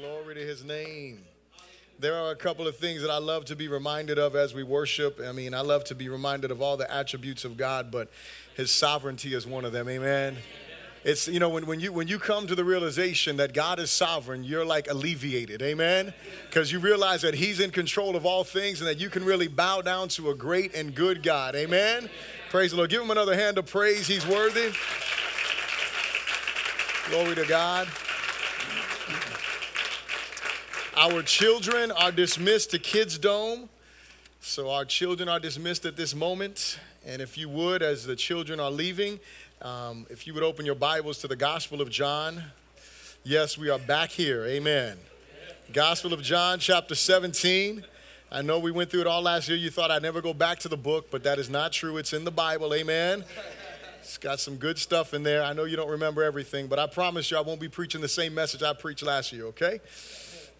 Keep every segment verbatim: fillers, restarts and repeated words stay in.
Glory to his name. There are a couple of things that I love to be reminded of as we worship. I mean, I love to be reminded of all the attributes of God, but his sovereignty is one of them. Amen. Amen. It's, you know, when, when you when you come to the realization that God is sovereign, you're like alleviated. Amen. Because you realize that he's in control of all things and that you can really bow down to a great and good God. Amen. Amen. Praise the Lord. Give him another hand of praise. He's worthy. Glory to God. Our children are dismissed to Kids Dome. So our children are dismissed at this moment. And if you would, as the children are leaving, um, if you would open your Bibles to the Gospel of John. Yes, we are back here. Amen. Gospel of John, chapter seventeen. I know we went through it all last year. You thought I'd never go back to the book, but that is not true. It's in the Bible. Amen. It's got some good stuff in there. I know you don't remember everything, but I promise you I won't be preaching the same message I preached last year, okay?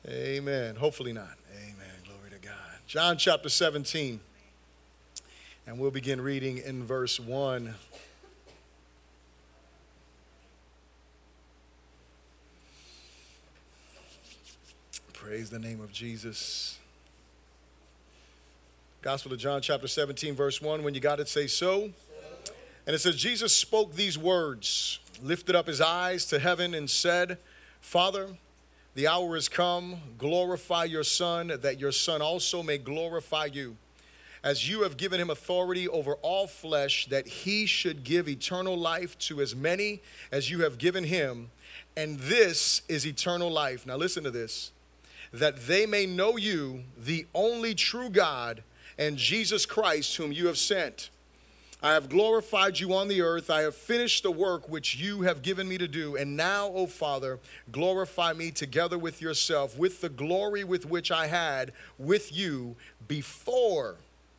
Amen. Hopefully not. Amen. Glory to God. John chapter seventeen. And we'll begin reading in verse one. Praise the name of Jesus. Gospel of John chapter seventeen, verse one. When you got it, say so. So. And it says, Jesus spoke these words, lifted up his eyes to heaven and said, Father, the hour is come, glorify your Son, that your Son also may glorify you, as you have given him authority over all flesh, that he should give eternal life to as many as you have given him. And this is eternal life. Now listen to this. That they may know you, the only true God, and Jesus Christ, whom you have sent. I have glorified you on the earth. I have finished the work which you have given me to do. And now, O Father, glorify me together with yourself, with the glory with which I had with you before,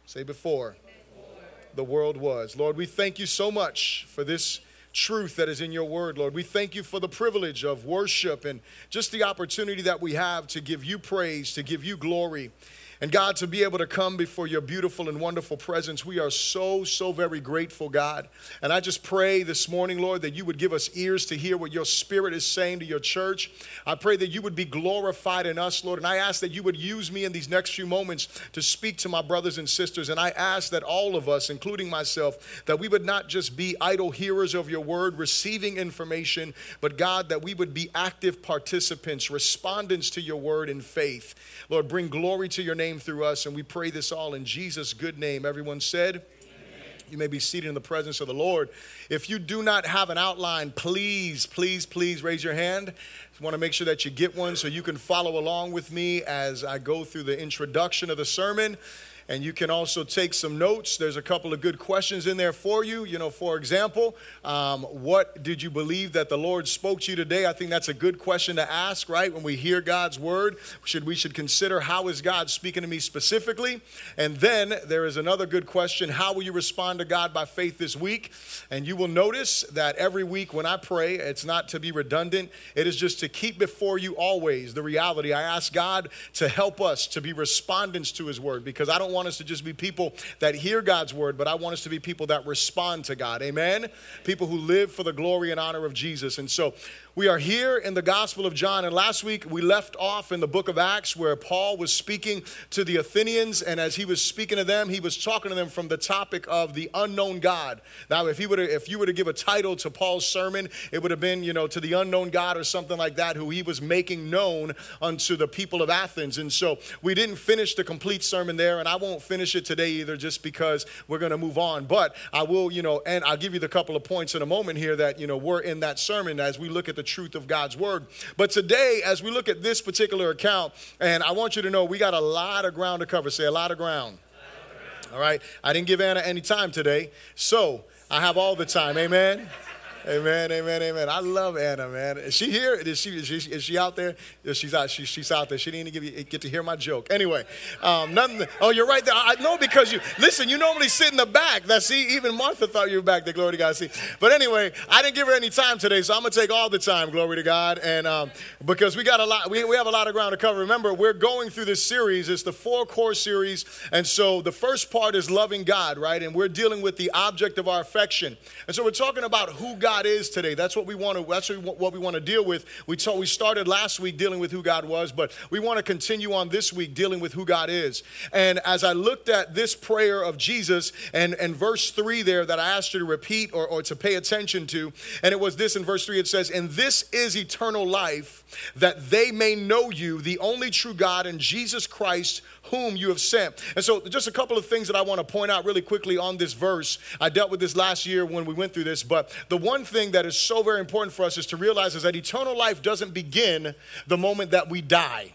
say before, before, the world was. Lord, we thank you so much for this truth that is in your word, Lord. We thank you for the privilege of worship and just the opportunity that we have to give you praise, to give you glory. And God, to be able to come before your beautiful and wonderful presence, we are so, so very grateful, God. And I just pray this morning, Lord, that you would give us ears to hear what your spirit is saying to your church. I pray that you would be glorified in us, Lord. And I ask that you would use me in these next few moments to speak to my brothers and sisters. And I ask that all of us, including myself, that we would not just be idle hearers of your word, receiving information, but God, that we would be active participants, respondents to your word in faith. Lord, bring glory to your name through us, and we pray this all in Jesus' good name. Everyone said, Amen. You may be seated in the presence of the Lord. If you do not have an outline, please, please, please raise your hand. I want to make sure that you get one so you can follow along with me as I go through the introduction of the sermon. And you can also take some notes. There's a couple of good questions in there for you. You know, for example, um, what did you believe that the Lord spoke to you today? I think that's a good question to ask, right? When we hear God's word, should we should consider how is God speaking to me specifically? And then there is another good question. How will you respond to God by faith this week? And you will notice that every week when I pray, it's not to be redundant. It is just to keep before you always the reality. I ask God to help us to be respondents to his word, because I don't want want us to just be people that hear God's word, but I want us to be people that respond to God. Amen? People who live for the glory and honor of Jesus. And so we are here in the Gospel of John, and last week we left off in the book of Acts where Paul was speaking to the Athenians, and as he was speaking to them, he was talking to them from the topic of the unknown God. Now, if he were to, if you were to give a title to Paul's sermon, it would have been, you know, to the unknown God or something like that, who he was making known unto the people of Athens. And so we didn't finish the complete sermon there, and I won't finish it today either, just because we're going to move on. But I will, you know, and I'll give you the couple of points in a moment here that, you know, were in that sermon as we look at the truth of God's word. But today, as we look at this particular account, and I want you to know we got a lot of ground to cover. Say a lot of ground. A lot of ground. All right. I didn't give Anna any time today, so I have all the time. Amen. Amen. Amen. Amen. I love Anna, man. Is she here? Is she? Is she, is she out there? She's out. She, she's out there. She didn't even give you, get to hear my joke. Anyway, um, nothing. Oh, you're right there. I know, because you listen. You normally sit in the back. That see, even Martha thought you were back there. Glory to God. See, but anyway, I didn't give her any time today, so I'm gonna take all the time. Glory to God. And um, because we got a lot, we we have a lot of ground to cover. Remember, we're going through this series. It's the four core series, and so the first part is loving God, right? And we're dealing with the object of our affection, and so we're talking about who God God is today. That's what we want to, that's what we want to deal with. We, told, we started last week dealing with who God was, but we want to continue on this week dealing with who God is. And as I looked at this prayer of Jesus and, and verse three there that I asked you to repeat or, or to pay attention to, and it was this in verse three, it says, and this is eternal life, that they may know you, the only true God, and Jesus Christ, whom you have sent. And so just a couple of things that I want to point out really quickly on this verse. I dealt with this last year when we went through this, but the one thing that is so very important for us is to realize is that eternal life doesn't begin the moment that we die.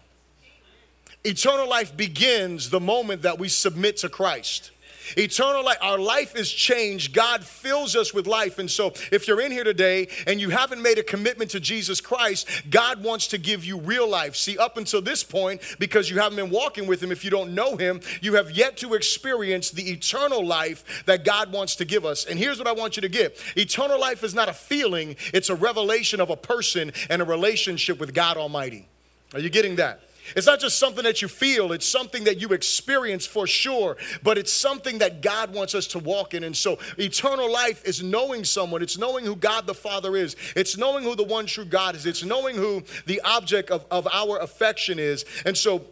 Eternal life begins the moment that we submit to Christ. Eternal life, our life is changed. God fills us with life. And so if you're in here today and you haven't made a commitment to Jesus Christ, God wants to give you real life. See, up until this point, because you haven't been walking with him, if you don't know him, you have yet to experience the eternal life that God wants to give us. And here's what I want you to get. Eternal life is not a feeling. It's a revelation of a person and a relationship with God Almighty. Are you getting that? It's not just something that you feel. It's something that you experience for sure, but it's something that God wants us to walk in. And so eternal life is knowing someone. It's knowing who God the Father is. It's knowing who the one true God is. It's knowing who the object of, of our affection is. And so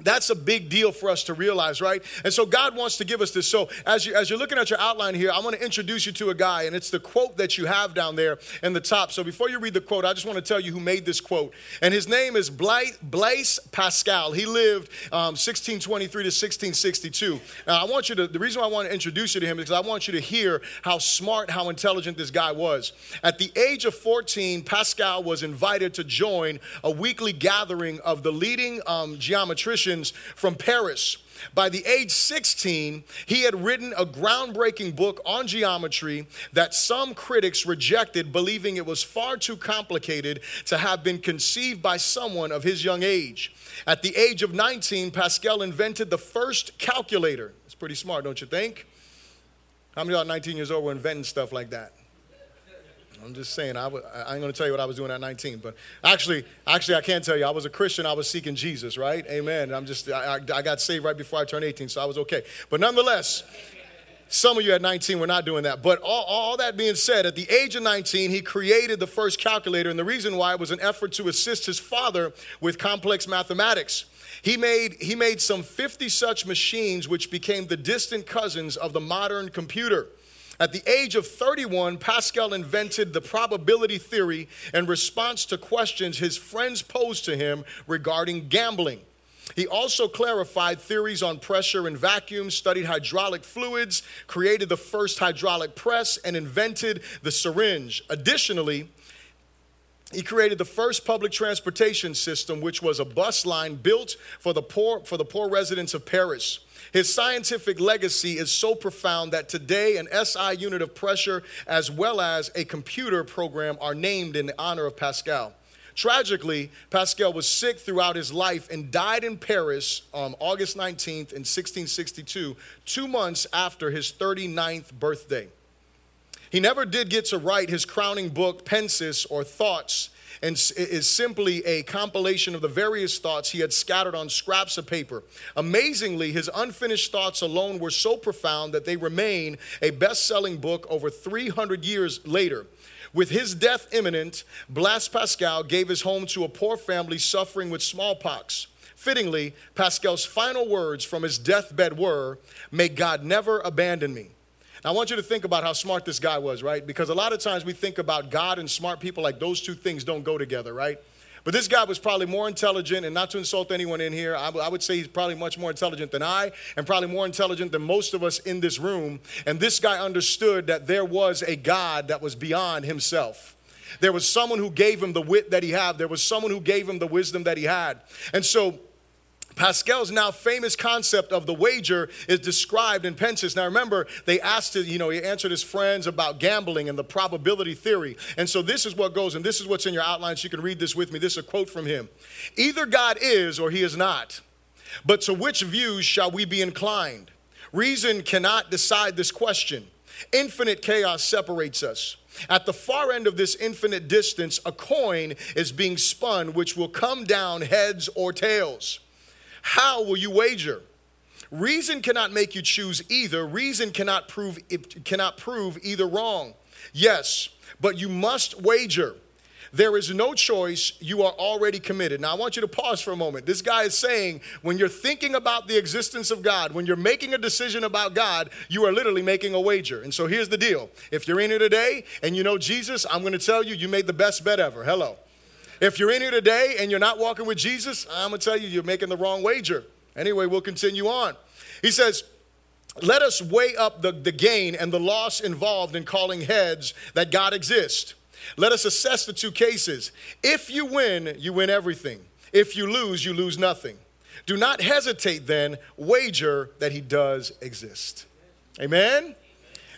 that's a big deal for us to realize, right? And so God wants to give us this. So as, you, as you're looking at your outline here, I want to introduce you to a guy, and it's the quote that you have down there in the top. So before you read the quote, I just want to tell you who made this quote. And his name is Blaise Pascal. He lived um, sixteen twenty-three to sixteen sixty-two. Now, I want you to, the reason why I want to introduce you to him is because I want you to hear how smart, how intelligent this guy was. At the age of fourteen, Pascal was invited to join a weekly gathering of the leading um, geometricians from Paris. By the age sixteen, he had written a groundbreaking book on geometry that some critics rejected, believing it was far too complicated to have been conceived by someone of his young age. At the age of nineteen, Pascal invented the first calculator. It's pretty smart, don't you think? How many of y'all nineteen years old were inventing stuff like that? I'm just saying, I, w- I ain't going to tell you what I was doing at nineteen, but actually, actually, I can tell you, I was a Christian, I was seeking Jesus, right? Amen. I'm just, I, I got saved right before I turned eighteen, so I was okay. But nonetheless, some of you at nineteen were not doing that. But all, all that being said, at the age of nineteen, he created the first calculator, and the reason why was an effort to assist his father with complex mathematics. He made, he made some fifty such machines, which became the distant cousins of the modern computer. At the age of thirty-one, Pascal invented the probability theory in response to questions his friends posed to him regarding gambling. He also clarified theories on pressure and vacuum, studied hydraulic fluids, created the first hydraulic press, and invented the syringe. Additionally, he created the first public transportation system, which was a bus line built for the poor, for the poor residents of Paris. His scientific legacy is so profound that today an S I unit of pressure as well as a computer program are named in honor of Pascal. Tragically, Pascal was sick throughout his life and died in Paris on August nineteenth in sixteen sixty-two, two months after his thirty-ninth birthday. He never did get to write his crowning book, Pensées, or Thoughts, and is simply a compilation of the various thoughts he had scattered on scraps of paper. Amazingly, his unfinished thoughts alone were so profound that they remain a best-selling book over three hundred years later. With his death imminent, Blaise Pascal gave his home to a poor family suffering with smallpox. Fittingly, Pascal's final words from his deathbed were, "May God never abandon me." I want you to think about how smart this guy was, right? Because a lot of times we think about God and smart people like those two things don't go together, right? But this guy was probably more intelligent, and not to insult anyone in here, I, w- I would say he's probably much more intelligent than I, and probably more intelligent than most of us in this room. And this guy understood that there was a God that was beyond himself. There was someone who gave him the wit that he had. There was someone who gave him the wisdom that he had. And so Pascal's now famous concept of the wager is described in Pensées. Now remember, they asked it, you know, he answered his friends about gambling and the probability theory. And so this is what goes, and this is what's in your outlines. You can read this with me. This is a quote from him. "Either God is or he is not. But to which views shall we be inclined? Reason cannot decide this question. Infinite chaos separates us. At the far end of this infinite distance, a coin is being spun, which will come down heads or tails. How will you wager? Reason cannot make you choose either. Reason cannot prove it, cannot prove either wrong. Yes, But you must wager. There is no choice. You are already committed. Now, I want you to pause for a moment. This guy is saying, when you're thinking about the existence of God, when you're making a decision about God, you are literally making a wager. And so here's the deal. If you're in here today and you know Jesus, I'm going to tell you, you made the best bet ever. Hello. If you're in here today and you're not walking with Jesus, I'm going to tell you, you're making the wrong wager. Anyway, we'll continue on. He says, let us weigh up the, the gain and the loss involved in calling heads that God exists. Let us assess the two cases. If you win, you win everything. If you lose, you lose nothing. Do not hesitate then, wager that he does exist. Amen?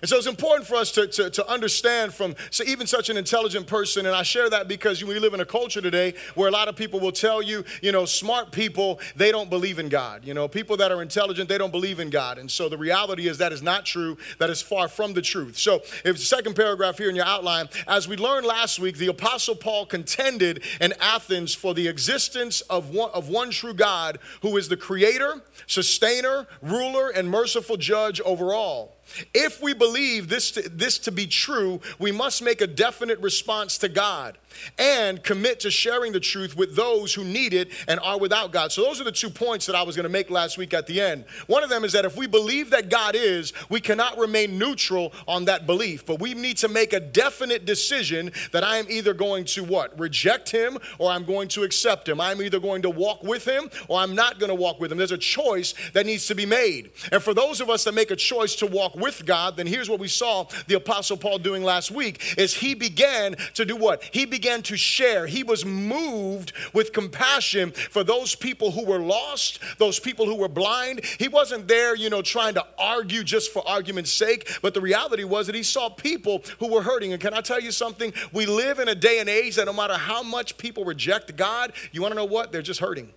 And so it's important for us to, to, to understand from so even such an intelligent person, and I share that because we live in a culture today where a lot of people will tell you, you know, smart people, they don't believe in God. You know, people that are intelligent, they don't believe in God. And so the reality is that is not true. That is far from the truth. So if the second paragraph here in your outline, as we learned last week, the Apostle Paul contended in Athens for the existence of one, of one true God who is the creator, sustainer, ruler, and merciful judge over all. If we believe this to, this to be true, we must make a definite response to God and commit to sharing the truth with those who need it and are without God. So those are the two points that I was going to make last week at the end. One of them is that if we believe that God is, we cannot remain neutral on that belief, but we need to make a definite decision that I am either going to what? Reject him, or I'm going to accept him. I'm either going to walk with him or I'm not going to walk with him. There's a choice that needs to be made. And for those of us that make a choice to walk with God, then here's what we saw the Apostle Paul doing last week, is he began to do what? He began to share. He was moved with compassion for those people who were lost, those people who were blind. He wasn't there, you know, trying to argue just for argument's sake, but the reality was that he saw people who were hurting. And can I tell you something? We live in a day and age that no matter how much people reject God, you want to know what? They're just hurting.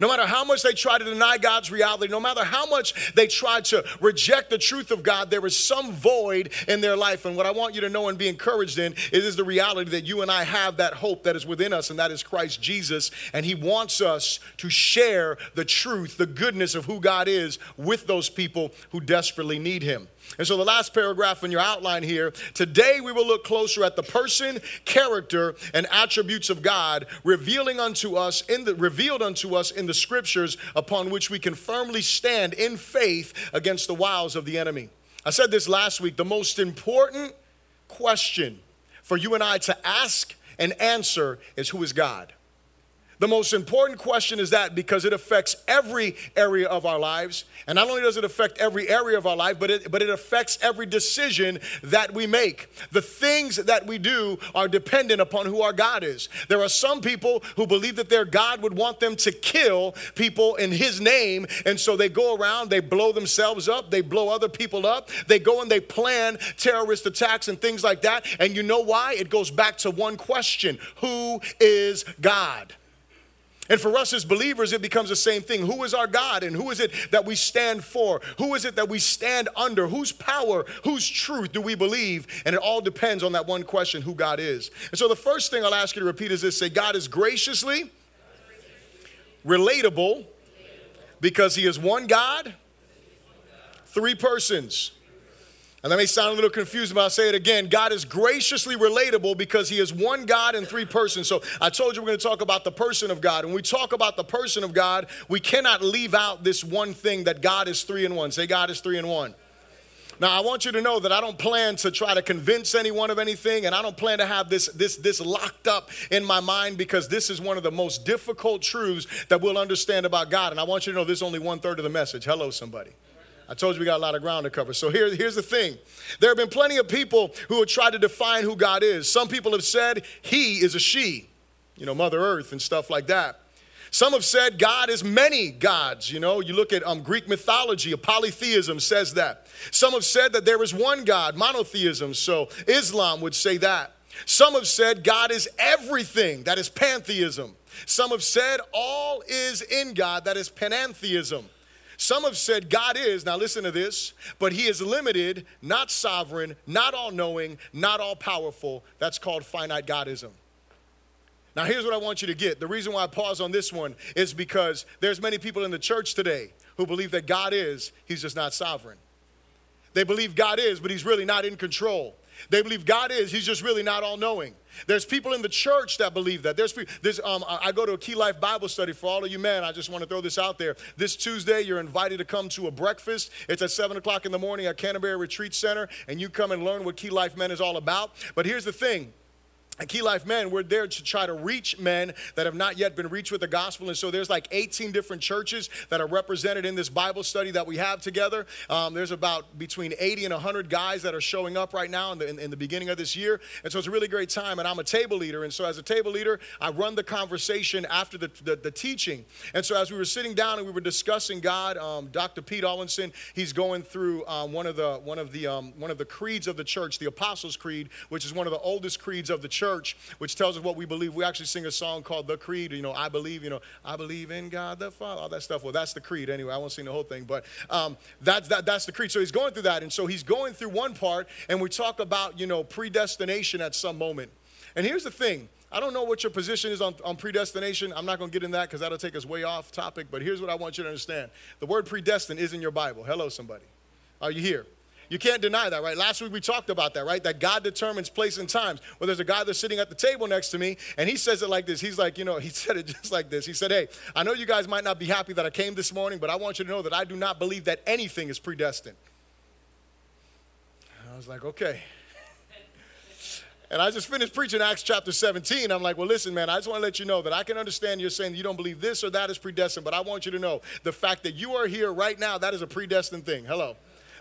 No matter how much they try to deny God's reality, no matter how much they try to reject the truth of God, there is some void in their life. And what I want you to know and be encouraged in is, is the reality that you and I have that hope that is within us, and that is Christ Jesus. And he wants us to share the truth, the goodness of who God is with those people who desperately need him. And so the last paragraph in your outline here, today we will look closer at the person, character, and attributes of God, revealing unto us in the revealed unto us in the scriptures, upon which we can firmly stand in faith against the wiles of the enemy. I said this last week, the most important question for you and I to ask and answer is, who is God? The most important question is that, because it affects every area of our lives. And not only does it affect every area of our life, but it, but it affects every decision that we make. The things that we do are dependent upon who our God is. There are some people who believe that their God would want them to kill people in his name. And so they go around, they blow themselves up, they blow other people up, they go and they plan terrorist attacks and things like that. And you know why? It goes back to one question. Who is God? And for us as believers, it becomes the same thing. Who is our God, and who is it that we stand for? Who is it that we stand under? Whose power, whose truth do we believe? And it all depends on that one question, who God is. And so the first thing I'll ask you to repeat is this. Say, God is graciously relatable because he is one God, three persons. And that may sound a little confused, but I'll say it again. God is graciously relatable because he is one God and three persons. So I told you we're going to talk about the person of God. When we talk about the person of God, we cannot leave out this one thing, that God is three in one. Say, God is three in one. Now, I want you to know that I don't plan to try to convince anyone of anything, and I don't plan to have this, this, this locked up in my mind, because this is one of the most difficult truths that we'll understand about God. And I want you to know this is only one third of the message. Hello, somebody. I told you we got a lot of ground to cover. So here, here's the thing. There have been plenty of people who have tried to define who God is. Some people have said he is a she, you know, Mother Earth and stuff like that. Some have said God is many gods. You know, you look at um, Greek mythology, polytheism says that. Some have said that there is one God, monotheism. So Islam would say that. Some have said God is everything. That is pantheism. Some have said all is in God. That is panentheism. Some have said God is, now listen to this, but he is limited, not sovereign, not all-knowing, not all-powerful. That's called finite Godism. Now here's what I want you to get. The reason why I pause on this one is because there's many people in the church today who believe that God is, he's just not sovereign. They believe God is, but he's really not in control. They believe God is. He's just really not all-knowing. There's people in the church that believe that. There's, there's um, I go to a Key Life Bible study for all of you men. I just want to throw this out there. This Tuesday, you're invited to come to a breakfast. It's at seven o'clock in the morning at Canterbury Retreat Center, and you come and learn what Key Life Men is all about. But here's the thing. At Key Life Men, we're there to try to reach men that have not yet been reached with the gospel. And so there's like eighteen different churches that are represented in this Bible study that we have together. Um, there's about between eighty and one hundred guys that are showing up right now in the, in, in the beginning of this year. And so it's a really great time. And I'm a table leader. And so as a table leader, I run the conversation after the, the, the teaching. And so as we were sitting down and we were discussing God, um, Doctor Pete Ollinson, he's going through um, one of the one of the, um, one of the creeds of the church, the Apostles' Creed, which is one of the oldest creeds of the church. Church, which tells us what we believe. We actually sing a song called The Creed. You know, I believe, you know, I believe in God the Father, all that stuff. Well, that's the creed anyway. I won't sing the whole thing, but um, that's that, that's the creed. So he's going through that. And so he's going through one part, and we talk about, you know, predestination at some moment. And here's the thing. I don't know what your position is on, on predestination. I'm not going to get in that because that'll take us way off topic. But here's what I want you to understand. The word predestined is in your Bible. Hello, somebody. Are you here? You can't deny that, right? Last week we talked about that, right? That God determines place and times. Well, there's a guy that's sitting at the table next to me, and he says it like this. He's like, you know, he said it just like this. He said, hey, I know you guys might not be happy that I came this morning, but I want you to know that I do not believe that anything is predestined. And I was like, okay. And I just finished preaching Acts chapter seventeen. I'm like, well, listen, man, I just want to let you know that I can understand you're saying that you don't believe this or that is predestined, but I want you to know the fact that you are here right now, that is a predestined thing. Hello.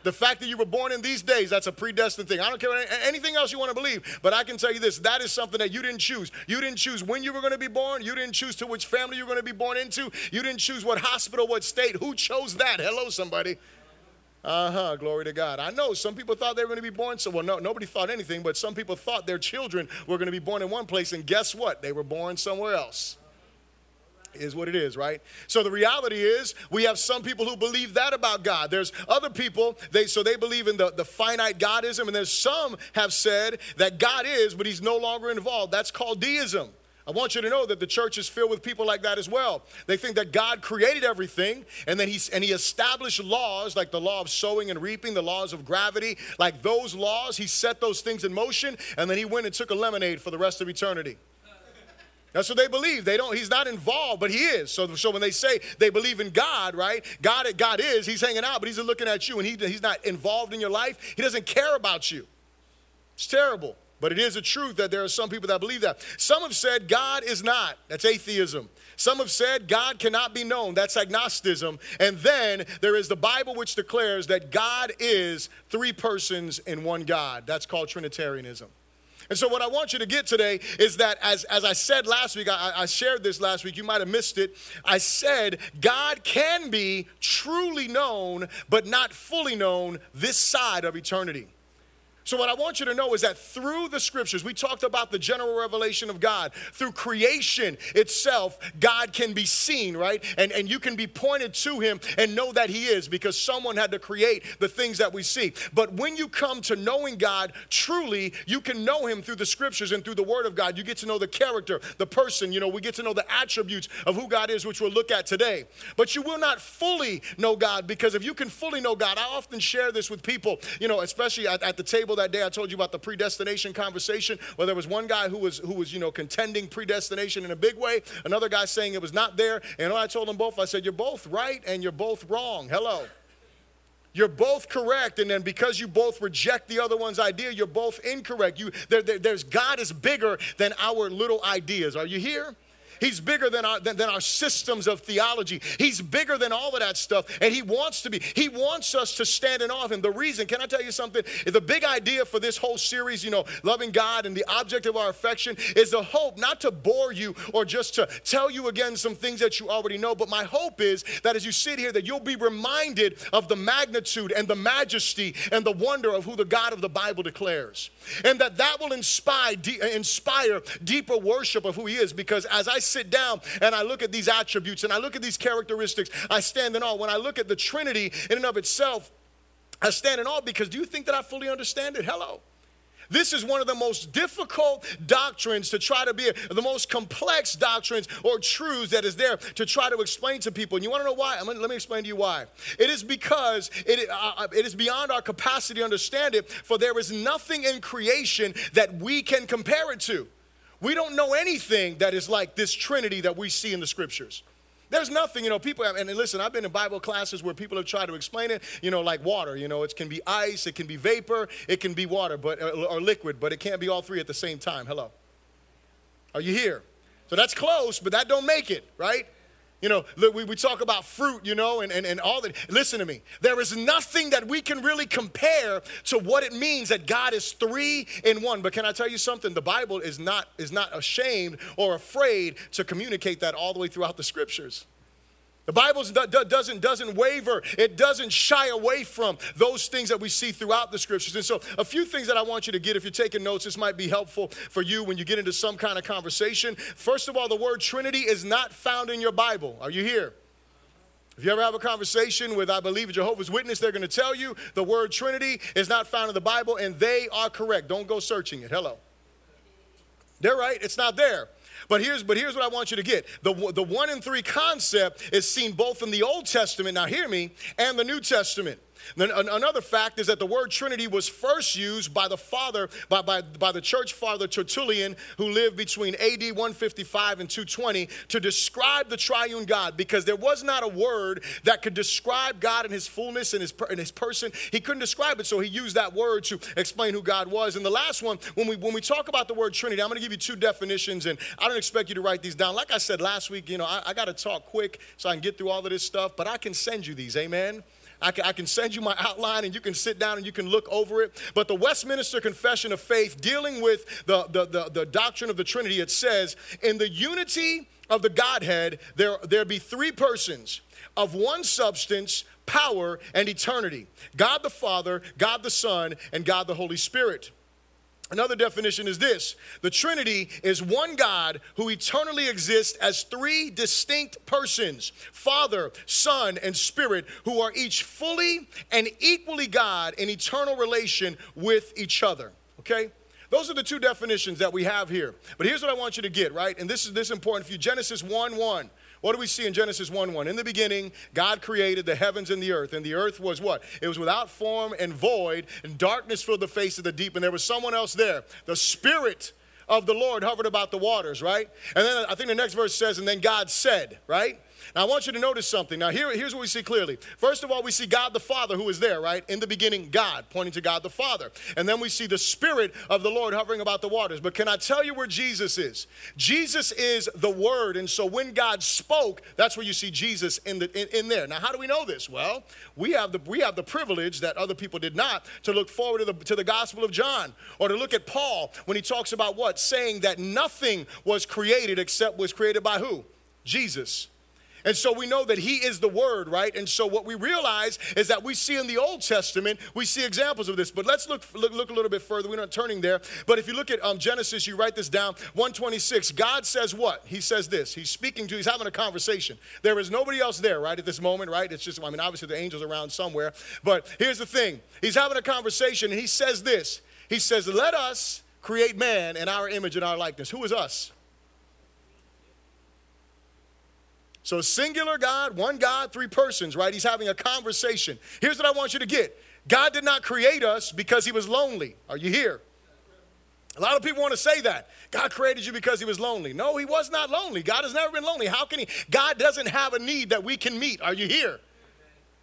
The fact that you were born in these days, that's a predestined thing. I don't care what anything else you want to believe, but I can tell you this, that is something that you didn't choose. You didn't choose when you were going to be born. You didn't choose to which family you were going to be born into. You didn't choose what hospital, what state. Who chose that? Hello, somebody. Uh-huh, glory to God. I know some people thought they were going to be born, so well, no, nobody thought anything, but some people thought their children were going to be born in one place, and guess what? They were born somewhere else. Is what it is, right? So the reality is we have some people who believe that about God. There's other people, they so they believe in the, the finite godism, and there's some have said that God is, but he's no longer involved. That's called deism. I want you to know that the church is filled with people like that as well. They think that God created everything, and then he, and he established laws like the law of sowing and reaping, the laws of gravity, like those laws, he set those things in motion, and then he went and took a lemonade for the rest of eternity. That's what they believe. They don't, he's not involved, but he is. So, so when they say they believe in God, right? God, God is, he's hanging out, but he's looking at you, and he, he's not involved in your life. He doesn't care about you. It's terrible. But it is a truth that there are some people that believe that. Some have said God is not. That's atheism. Some have said God cannot be known. That's agnosticism. And then there is the Bible which declares that God is three persons in one God. That's called Trinitarianism. And so what I want you to get today is that, as, as I said last week, I, I shared this last week, you might have missed it. I said God can be truly known, but not fully known this side of eternity. So what I want you to know is that through the scriptures, we talked about the general revelation of God. Through creation itself, God can be seen, right? And, and you can be pointed to him and know that he is, because someone had to create the things that we see. But when you come to knowing God truly, you can know him through the scriptures and through the word of God. You get to know the character, the person. You know, we get to know the attributes of who God is, which we'll look at today. But you will not fully know God, because if you can fully know God, I often share this with people, you know, especially at, at the table that day I told you about the predestination conversation, where there was one guy who was who was you know contending predestination in a big way, another guy saying it was not there, and I told them both, I said, you're both right and you're both wrong. Hello. You're both correct, and then because you both reject the other one's idea, you're both incorrect. You there, there there's God is bigger than our little ideas. Are you here? He's bigger than our, than, than our systems of theology. He's bigger than all of that stuff, and he wants to be. He wants us to stand in awe of him. The reason, can I tell you something? The big idea for this whole series, you know, loving God and the object of our affection, is the hope not to bore you or just to tell you again some things that you already know, but my hope is that as you sit here, that you'll be reminded of the magnitude and the majesty and the wonder of who the God of the Bible declares, and that that will inspire, inspire deeper worship of who he is, because as I sit down and I look at these attributes and I look at these characteristics, I stand in awe. When I look at the Trinity in and of itself, I stand in awe, because do you think that I fully understand it? Hello. This is one of the most difficult doctrines to try to be, the most complex doctrines or truths that is there to try to explain to people. And you want to know why? I'm gonna, let me explain to you why. It is because it, uh, it is beyond our capacity to understand it, for there is nothing in creation that we can compare it to. We don't know anything that is like this Trinity that we see in the Scriptures. There's nothing, you know, people, and listen, I've been in Bible classes where people have tried to explain it, you know, like water, you know, it can be ice, it can be vapor, it can be water, but or liquid, but it can't be all three at the same time. Hello. Are you here? So that's close, but that don't make it, right? You know, look, we, we talk about fruit, you know, and, and, and all that. Listen to me. There is nothing that we can really compare to what it means that God is three in one. But can I tell you something? The Bible is not is not ashamed or afraid to communicate that all the way throughout the Scriptures. The Bible doesn't, doesn't waver. It doesn't shy away from those things that we see throughout the Scriptures. And so a few things that I want you to get, if you're taking notes, this might be helpful for you when you get into some kind of conversation. First of all, the word Trinity is not found in your Bible. Are you here? If you ever have a conversation with, I believe, Jehovah's Witness, they're going to tell you the word Trinity is not found in the Bible, and they are correct. Don't go searching it. Hello. They're right. It's not there. But here's but here's what I want you to get. The, the one in three concept is seen both in the Old Testament, now hear me, and the New Testament. Then another fact is that the word Trinity was first used by the father, by, by, by the church father Tertullian, who lived between A D one fifty-five and two twenty, to describe the triune God, because there was not a word that could describe God in his fullness and his, in his person. He couldn't describe it, so he used that word to explain who God was. And the last one, when we when we talk about the word Trinity, I'm going to give you two definitions, and I don't expect you to write these down. Like I said last week, you know, I, I got to talk quick so I can get through all of this stuff, but I can send you these, amen? I can, I can send you my outline, and you can sit down and you can look over it. But the Westminster Confession of Faith, dealing with the, the, the, the doctrine of the Trinity, it says, in the unity of the Godhead, there, there be three persons of one substance, power, and eternity. God the Father, God the Son, and God the Holy Spirit. Another definition is this: the Trinity is one God who eternally exists as three distinct persons, Father, Son, and Spirit, who are each fully and equally God in eternal relation with each other, okay? Those are the two definitions that we have here. But here's what I want you to get, right? And this is this is important for you. Genesis one one. What do we see in Genesis one one? In the beginning, God created the heavens and the earth. And the earth was what? It was without form and void, and darkness filled the face of the deep. And there was someone else there. The Spirit of the Lord hovered about the waters, right? And then I think the next verse says, and then God said, right? Now, I want you to notice something. Now, here, here's what we see clearly. First of all, we see God the Father, who is there, right? In the beginning, God, pointing to God the Father. And then we see the Spirit of the Lord hovering about the waters. But can I tell you where Jesus is? Jesus is the Word. And so when God spoke, that's where you see Jesus in the in, in there. Now, how do we know this? Well, we have the we have the privilege that other people did not, to look forward to the, to the Gospel of John, or to look at Paul when he talks about what? Saying that nothing was created except was created by who? Jesus. And so we know that he is the Word, right? And so what we realize is that we see in the Old Testament, we see examples of this. But let's look look, look a little bit further. We're not turning there. But if you look at um, Genesis, you write this down, one twenty-six. God says what? He says this. He's speaking to, he's having a conversation. There is nobody else there, right, at this moment, right? It's just, I mean, obviously the angel's around somewhere. But here's the thing. He's having a conversation, and he says this. He says, let us create man in our image and our likeness. Who is us? So singular God, one God, three persons, right? He's having a conversation. Here's what I want you to get. God did not create us because he was lonely. Are you here? A lot of people want to say that. God created you because he was lonely. No, he was not lonely. God has never been lonely. How can he? God doesn't have a need that we can meet. Are you here?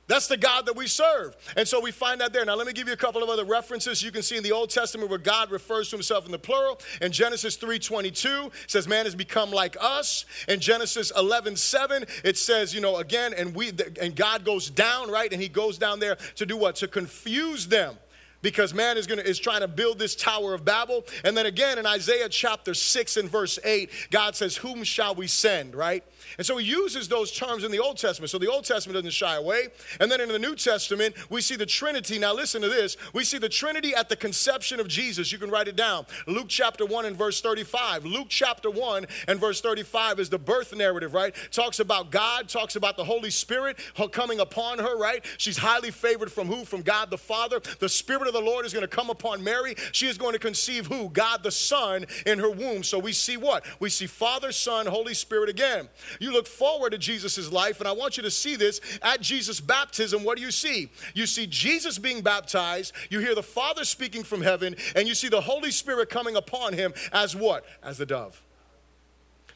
That's the God that we serve. And so we find that there. Now, let me give you a couple of other references you can see in the Old Testament where God refers to himself in the plural. In Genesis three twenty-two, it says, man has become like us. In Genesis eleven seven, it says, you know, again, and we and God goes down, right? And he goes down there to do what? To confuse them, because man is, gonna, is trying to build this Tower of Babel. And then again, in Isaiah chapter six and verse eight, God says, whom shall we send, right? And so he uses those terms in the Old Testament. So the Old Testament doesn't shy away. And then in the New Testament, we see the Trinity. Now listen to this. We see the Trinity at the conception of Jesus. You can write it down. Luke chapter one and verse thirty-five. Luke chapter one and verse thirty-five is the birth narrative, right? Talks about God, talks about the Holy Spirit coming upon her, right? She's highly favored from who? From God the Father. The Spirit of of the Lord is going to come upon Mary. She is going to conceive who? God the Son in her womb. So we see what? We see Father, Son, Holy Spirit again. You look forward to Jesus' life, and I want you to see this. At Jesus' baptism, what do you see? You see Jesus being baptized. You hear the Father speaking from heaven, and you see the Holy Spirit coming upon him as what? As the dove.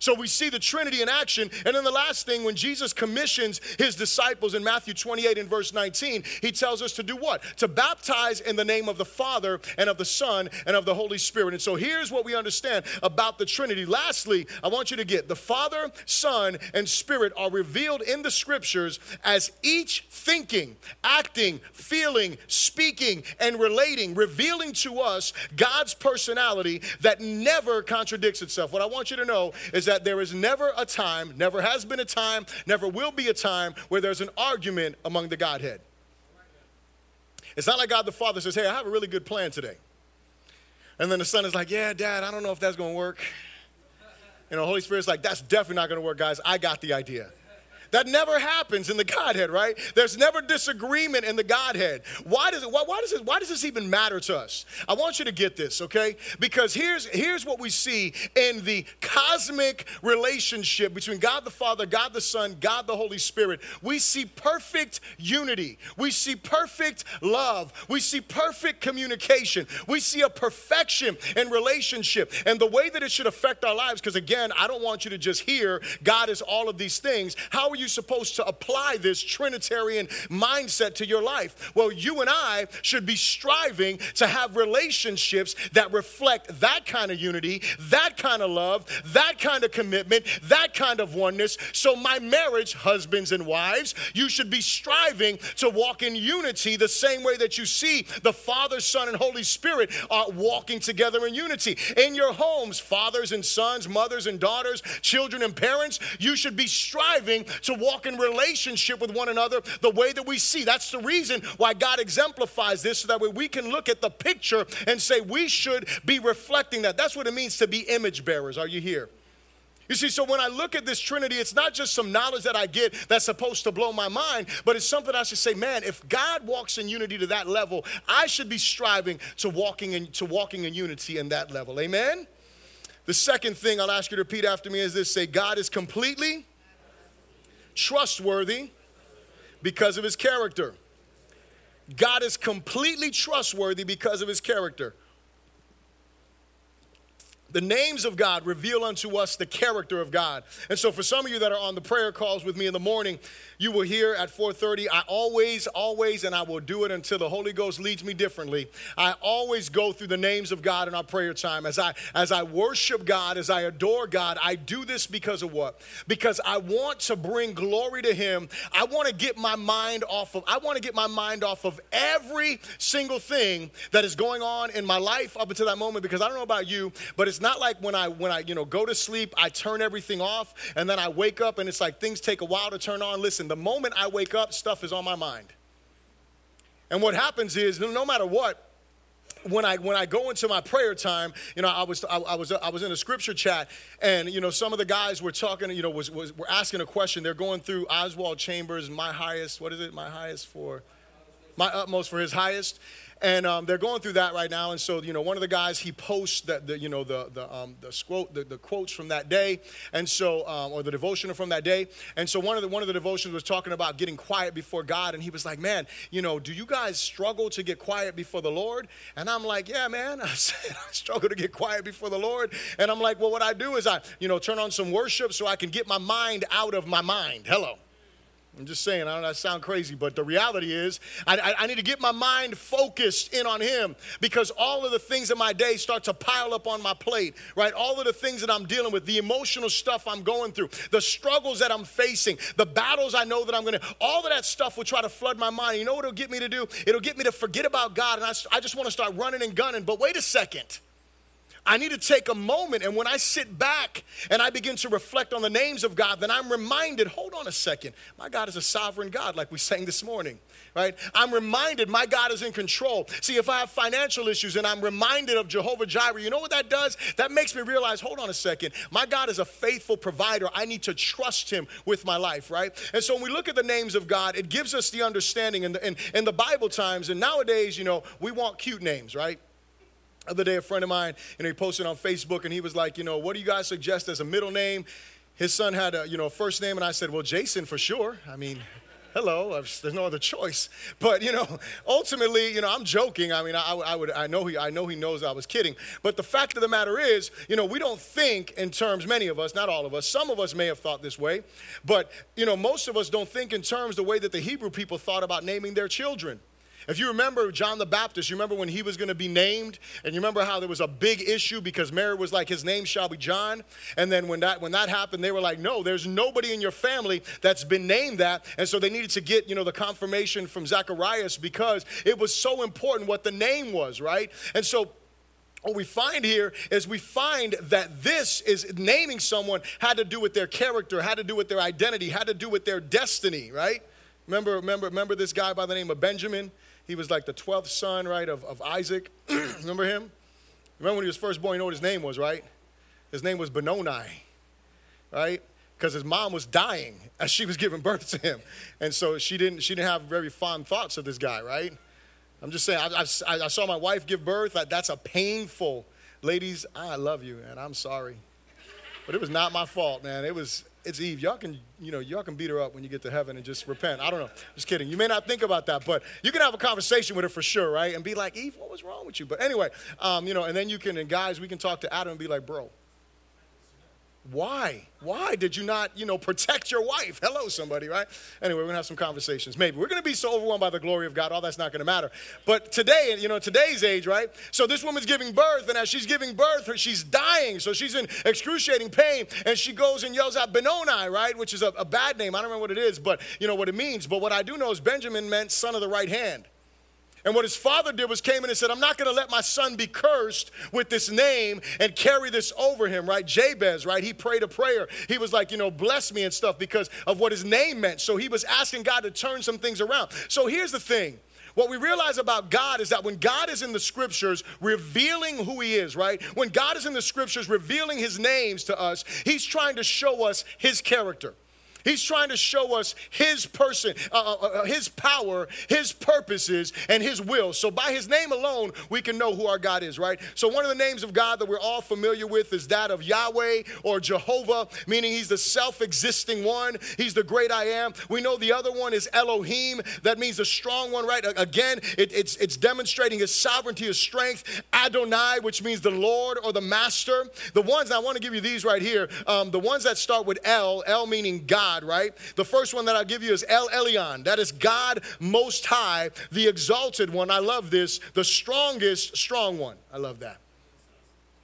So we see the Trinity in action. And then the last thing, when Jesus commissions his disciples in Matthew twenty-eight and verse nineteen, he tells us to do what? To baptize in the name of the Father and of the Son and of the Holy Spirit. And so here's what we understand about the Trinity. Lastly, I want you to get the Father, Son, and Spirit are revealed in the Scriptures as each thinking, acting, feeling, speaking, and relating, revealing to us God's personality that never contradicts itself. What I want you to know is that there is never a time, never has been a time, never will be a time where there's an argument among the Godhead. It's not like God the Father says, hey, I have a really good plan today. And then the Son is like, yeah, Dad, I don't know if that's going to work. And the Holy Spirit's like, that's definitely not going to work, guys. I got the idea. That never happens in the Godhead, right? There's never disagreement in the Godhead. Why does it? Why, why does it? Why does this even matter to us? I want you to get this, okay? Because here's here's what we see in the cosmic relationship between God the Father, God the Son, God the Holy Spirit. We see perfect unity. We see perfect love. We see perfect communication. We see a perfection in relationship, and the way that it should affect our lives. Because again, I don't want you to just hear God is all of these things. How are you supposed to apply this Trinitarian mindset to your life? Well, you and I should be striving to have relationships that reflect that kind of unity, that kind of love, that kind of commitment, that kind of oneness. So my marriage, husbands and wives, you should be striving to walk in unity the same way that you see the Father, Son, and Holy Spirit are walking together in unity. In your homes, fathers and sons, mothers and daughters, children and parents, you should be striving to walk in relationship with one another the way that we see. That's the reason why God exemplifies this, so that way we can look at the picture and say we should be reflecting that. That's what it means to be image bearers. Are you here? You see, so when I look at this Trinity, it's not just some knowledge that I get that's supposed to blow my mind, but it's something I should say, man, if God walks in unity to that level, I should be striving to walking in, to walking in unity in that level. Amen? The second thing I'll ask you to repeat after me is this. Say, God is completely trustworthy because of his character. God is completely trustworthy because of his character. The names of God reveal unto us the character of God. And so for some of you that are on the prayer calls with me in the morning, you will hear at four thirty, I always, always, and I will do it until the Holy Ghost leads me differently. I always go through the names of God in our prayer time. As I as I worship God, as I adore God, I do this because of what? Because I want to bring glory to him. I want to get my mind off of, I want to get my mind off of every single thing that is going on in my life up until that moment, because I don't know about you, but it's It's not like when I when I you know go to sleep, I turn everything off, and then I wake up, and it's like things take a while to turn on. Listen, the moment I wake up, stuff is on my mind. And what happens is, no matter what, when I when I go into my prayer time, you know, I was I, I was I was in a scripture chat, and you know, some of the guys were talking, you know, was, was were asking a question. They're going through Oswald Chambers, my highest, what is it? My highest for, my utmost for his highest. And um, they're going through that right now. And so, you know, one of the guys, he posts that the, you know, the the um, the, quote, the the quotes from that day, and so um, or the devotional from that day. And so one of the one of the devotions was talking about getting quiet before God, and he was like, man, you know, do you guys struggle to get quiet before the Lord? And I'm like, yeah, man, I said I struggle to get quiet before the Lord. And I'm like, well, what I do is I, you know, turn on some worship so I can get my mind out of my mind. Hello. I'm just saying, I don't know, I sound crazy, but the reality is I, I, I need to get my mind focused in on him, because all of the things in my day start to pile up on my plate, right? All of the things that I'm dealing with, the emotional stuff I'm going through, the struggles that I'm facing, the battles I know that I'm going to, all of that stuff will try to flood my mind. You know what it'll get me to do? It'll get me to forget about God, and I, I just want to start running and gunning. But wait a second. I need to take a moment, and when I sit back and I begin to reflect on the names of God, then I'm reminded, hold on a second, my God is a sovereign God, like we sang this morning, right? I'm reminded my God is in control. See, if I have financial issues and I'm reminded of Jehovah Jireh, you know what that does? That makes me realize, hold on a second, my God is a faithful provider. I need to trust him with my life, right? And so when we look at the names of God, it gives us the understanding in the, in, in the Bible times, and nowadays, you know, we want cute names, right? The other day, a friend of mine, you know, he posted on Facebook, and he was like, you know, what do you guys suggest as a middle name? His son had a, you know, first name, and I said, well, Jason for sure. I mean, hello, there's no other choice. But, you know, ultimately, you know, I'm joking. I mean, I, I would, I know he, I know he knows I was kidding. But the fact of the matter is, you know, we don't think in terms, many of us, not all of us, some of us may have thought this way, but, you know, most of us don't think in terms the way that the Hebrew people thought about naming their children. If you remember John the Baptist, you remember when he was going to be named, and you remember how there was a big issue because Mary was like, his name shall be John, and then when that when that happened, they were like, no, there's nobody in your family that's been named that, and so they needed to get, you know, the confirmation from Zacharias because it was so important what the name was, right? And so what we find here is we find that this is naming someone had to do with their character, had to do with their identity, had to do with their destiny, right? Remember, remember, remember this guy by the name of Benjamin? He was like the twelfth son, right, of, of Isaac. Remember him? Remember when he was first born, you know what his name was, right? His name was Benoni, right? Because his mom was dying as she was giving birth to him. And so she didn't she didn't have very fond thoughts of this guy, right? I'm just saying, I, I, I saw my wife give birth. Like, that's a painful, ladies, I love you, and I'm sorry. But it was not my fault, man. It was... It's Eve. Y'all can, you know, y'all can beat her up when you get to heaven and just repent. I don't know. Just kidding. You may not think about that, but you can have a conversation with her for sure, right? And be like, Eve, what was wrong with you? But anyway, um, you know, and then you can, and guys, we can talk to Adam and be like, bro, why? Why did you not, you know, protect your wife? Hello, somebody, right? Anyway, we're going to have some conversations. Maybe we're going to be so overwhelmed by the glory of God, all that's not going to matter. But today, you know, today's age, right? So this woman's giving birth, and as she's giving birth, she's dying. So she's in excruciating pain, and she goes and yells out Benoni, right? Which is a, a bad name. I don't remember what it is, but you know what it means. But what I do know is Benjamin meant son of the right hand. And what his father did was came in and said, I'm not going to let my son be cursed with this name and carry this over him, right? Jabez, right? He prayed a prayer. He was like, you know, bless me and stuff because of what his name meant. So he was asking God to turn some things around. So here's the thing. What we realize about God is that when God is in the scriptures revealing who he is, right? When God is in the scriptures revealing his names to us, he's trying to show us his character. He's trying to show us his person, uh, uh, his power, his purposes, and his will. So by his name alone, we can know who our God is, right? So one of the names of God that we're all familiar with is that of Yahweh or Jehovah, meaning he's the self-existing one. He's the great I am. We know the other one is Elohim. That means the strong one, right? Again, it, it's, it's demonstrating his sovereignty, his strength. Adonai, which means the Lord or the master. The ones, I want to give you these right here, um, the ones that start with El, El meaning God. Right? The first one that I'll give you is El Elyon. That is God Most High, the exalted one. I love this. The strongest, strong one. I love that.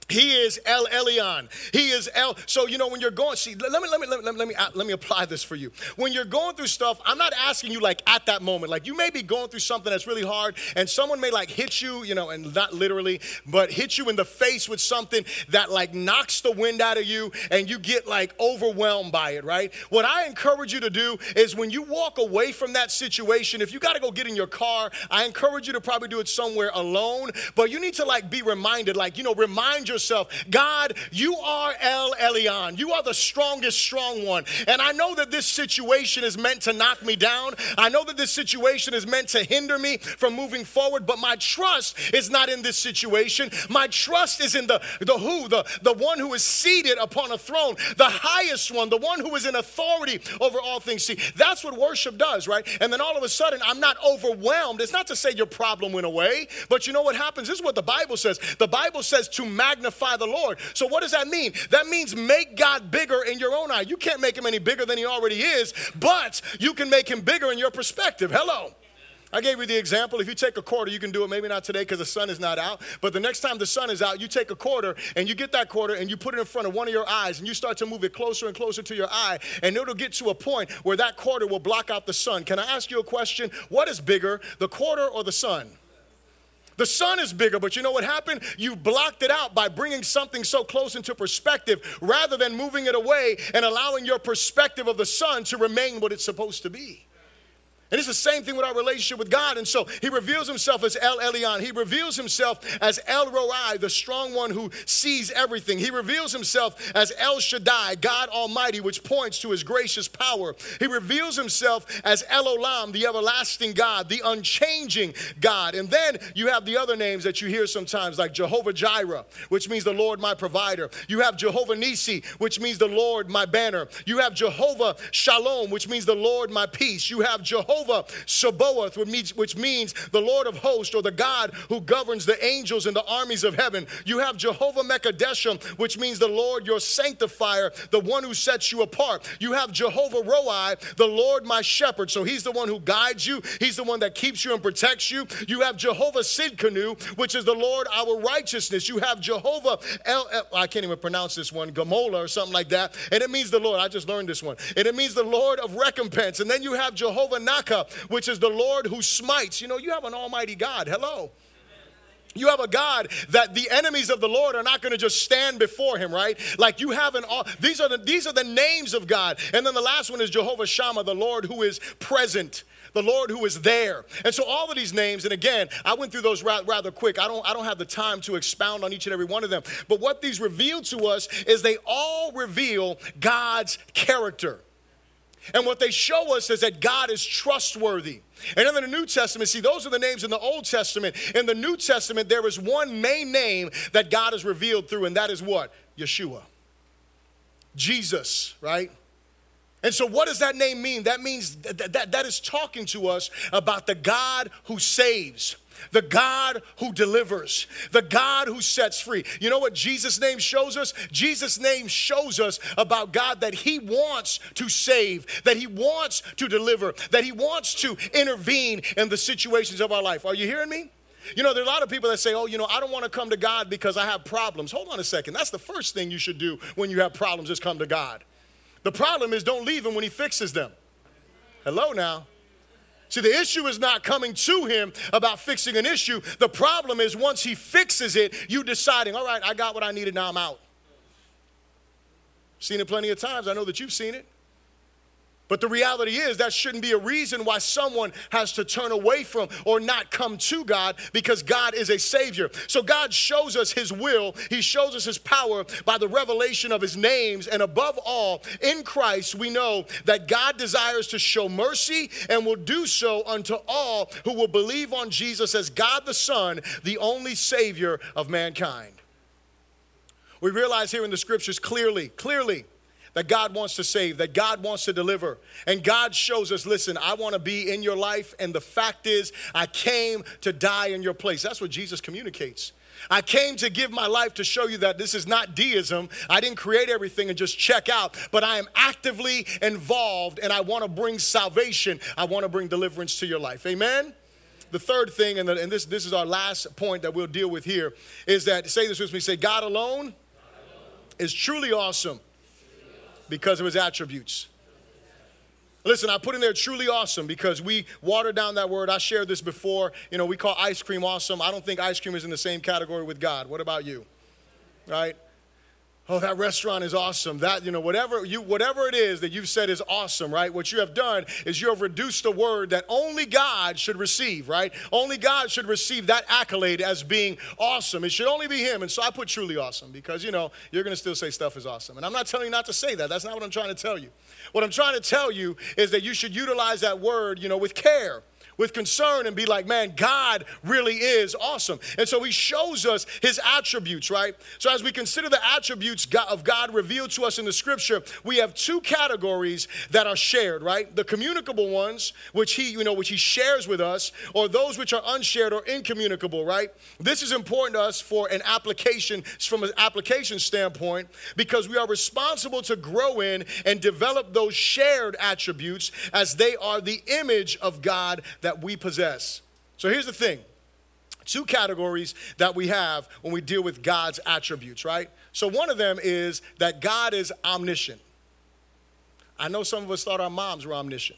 He is El Elyon. He is El. So, you know, when you're going, see, let me, let me, let me, let me, let me apply this for you. When you're going through stuff, I'm not asking you like at that moment, like you may be going through something that's really hard and someone may like hit you, you know, and not literally, but hit you in the face with something that like knocks the wind out of you and you get like overwhelmed by it, right? What I encourage you to do is when you walk away from that situation, if you got to go get in your car, I encourage you to probably do it somewhere alone, but you need to like be reminded, like, you know, remind yourself. Yourself. God, you are El Elyon. You are the strongest, strong one. And I know that this situation is meant to knock me down. I know that this situation is meant to hinder me from moving forward, but my trust is not in this situation. My trust is in the, the who, the, the one who is seated upon a throne, the highest one, the one who is in authority over all things. See, that's what worship does, right? And then all of a sudden, I'm not overwhelmed. It's not to say your problem went away, but you know what happens? This is what the Bible says. The Bible says to magnify the Lord. So what does that mean? That means make God bigger in your own eye. You can't make him any bigger than he already is, but you can make him bigger in your perspective. Hello. I gave you the example. If you take a quarter, you can do it. Maybe not today because the sun is not out. But the next time the sun is out, you take a quarter and you get that quarter and you put it in front of one of your eyes and you start to move it closer and closer to your eye. And it'll get to a point where that quarter will block out the sun. Can I ask you a question? What is bigger, the quarter or the sun? The sun is bigger, but you know what happened? You blocked it out by bringing something so close into perspective rather than moving it away and allowing your perspective of the sun to remain what it's supposed to be. And it's the same thing with our relationship with God. And so he reveals himself as El Elyon. He reveals himself as El Roi, the strong one who sees everything. He reveals himself as El Shaddai, God Almighty, which points to his gracious power. He reveals himself as El Olam, the everlasting God, the unchanging God. And then you have the other names that you hear sometimes, like Jehovah Jireh, which means the Lord my provider. You have Jehovah Nissi, which means the Lord my banner. You have Jehovah Shalom, which means the Lord my peace. You have Jehovah Jehovah Sabaoth, which means the Lord of hosts, or the God who governs the angels and the armies of heaven. You have Jehovah Mekadeshim, which means the Lord your sanctifier, the one who sets you apart. You have Jehovah Roi, the Lord my shepherd. So he's the one who guides you. He's the one that keeps you and protects you. You have Jehovah Sidkenu, which is the Lord our righteousness. You have Jehovah El, El I can't even pronounce this one, Gamola or something like that. And it means the Lord. I just learned this one. And it means the Lord of recompense. And then you have Jehovah Nissi, which is the Lord who smites. You know, you have an almighty God. Hello. You have a God that the enemies of the Lord are not going to just stand before him, right? Like you have an, these are the, these are the names of God. And then the last one is Jehovah Shammah, the Lord who is present, the Lord who is there. And so all of these names, and again, I went through those ra- rather quick. I don't, I don't have the time to expound on each and every one of them. But what these reveal to us is they all reveal God's character. And what they show us is that God is trustworthy. And in the New Testament, see, those are the names in the Old Testament. In the New Testament, there is one main name that God is revealed through, and that is what? Yeshua. Jesus, right? And so what does that name mean? That means that that, that is talking to us about the God who saves, the God who delivers, the God who sets free. You know what Jesus' name shows us? Jesus' name shows us about God that he wants to save, that he wants to deliver, that he wants to intervene in the situations of our life. Are you hearing me? You know, there are a lot of people that say, oh, you know, I don't want to come to God because I have problems. Hold on a second. That's the first thing you should do when you have problems, is come to God. The problem is don't leave him when he fixes them. Hello now. See, the issue is not coming to him about fixing an issue. The problem is once he fixes it, you deciding, all right, I got what I needed, now I'm out. Seen it plenty of times. I know that you've seen it. But the reality is that shouldn't be a reason why someone has to turn away from or not come to God, because God is a savior. So God shows us his will. He shows us his power by the revelation of his names. And above all, in Christ, we know that God desires to show mercy and will do so unto all who will believe on Jesus as God the Son, the only savior of mankind. We realize here in the scriptures clearly, clearly, that God wants to save, that God wants to deliver. And God shows us, listen, I want to be in your life, and the fact is I came to die in your place. That's what Jesus communicates. I came to give my life to show you that this is not deism. I didn't create everything and just check out, but I am actively involved, and I want to bring salvation. I want to bring deliverance to your life. Amen? The third thing, and, the, and this, this is our last point that we'll deal with here, is that, say this with me, say, God alone, God alone. Is truly awesome. Because of his attributes. Listen, I put in there truly awesome because we water down that word. I shared this before. You know, we call ice cream awesome. I don't think ice cream is in the same category with God. What about you? Right? Oh, that restaurant is awesome. That, you know, whatever you, whatever it is that you've said is awesome, right? What you have done is you have reduced the word that only God should receive, right? Only God should receive that accolade as being awesome. It should only be him. And so I put truly awesome because, you know, you're going to still say stuff is awesome. And I'm not telling you not to say that. That's not what I'm trying to tell you. What I'm trying to tell you is that you should utilize that word, you know, with care, with concern, and be like, man, God really is awesome. And so he shows us his attributes, right? So as we consider the attributes of God revealed to us in the scripture, we have two categories that are shared, right? The communicable ones, which he, you know, which he shares with us, or those which are unshared or incommunicable, right? This is important to us for an application, from an application standpoint, because we are responsible to grow in and develop those shared attributes as they are the image of God that we possess. So here's the thing. Two categories that we have when we deal with God's attributes, right? So one of them is that God is omniscient. I know some of us thought our moms were omniscient.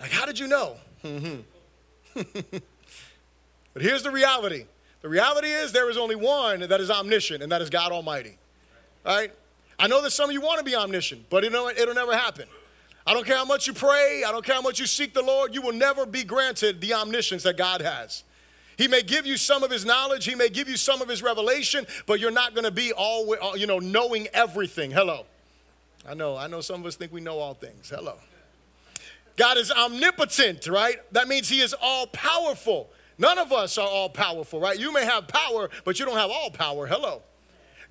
Like, how did you know? Mm-hmm. But here's the reality. The reality is there is only one that is omniscient, and that is God Almighty. All right? I know that some of you want to be omniscient, but it'll, it'll never happen. I don't care how much you pray. I don't care how much you seek the Lord. You will never be granted the omniscience that God has. He may give you some of his knowledge. He may give you some of his revelation, but you're not going to be all, you know, knowing everything. Hello. I know. I know some of us think we know all things. Hello. God is omnipotent, right? That means he is all-powerful. None of us are all-powerful, right? You may have power, but you don't have all power. Hello.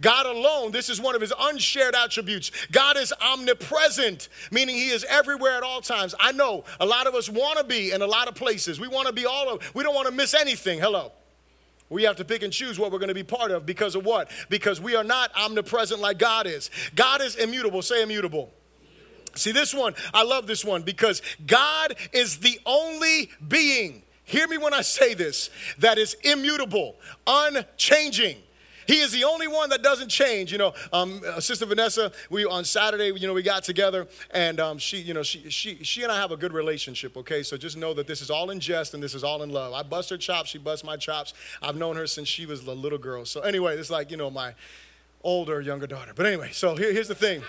God alone, this is one of his unshared attributes. God is omnipresent, meaning he is everywhere at all times. I know a lot of us want to be in a lot of places. We want to be all of, we don't want to miss anything. Hello. We have to pick and choose what we're going to be part of because of what? Because we are not omnipresent like God is. God is immutable. Say immutable. See this one, I love this one because God is the only being, hear me when I say this, that is immutable, unchanging. He is the only one that doesn't change. You know, um, Sister Vanessa, we on Saturday, you know, we got together, and um, she, you know, she, she, she and I have a good relationship. Okay, so just know that this is all in jest and this is all in love. I bust her chops, she busts my chops. I've known her since she was a little girl. So anyway, it's like you know my older, younger daughter. But anyway, so here, here's the thing.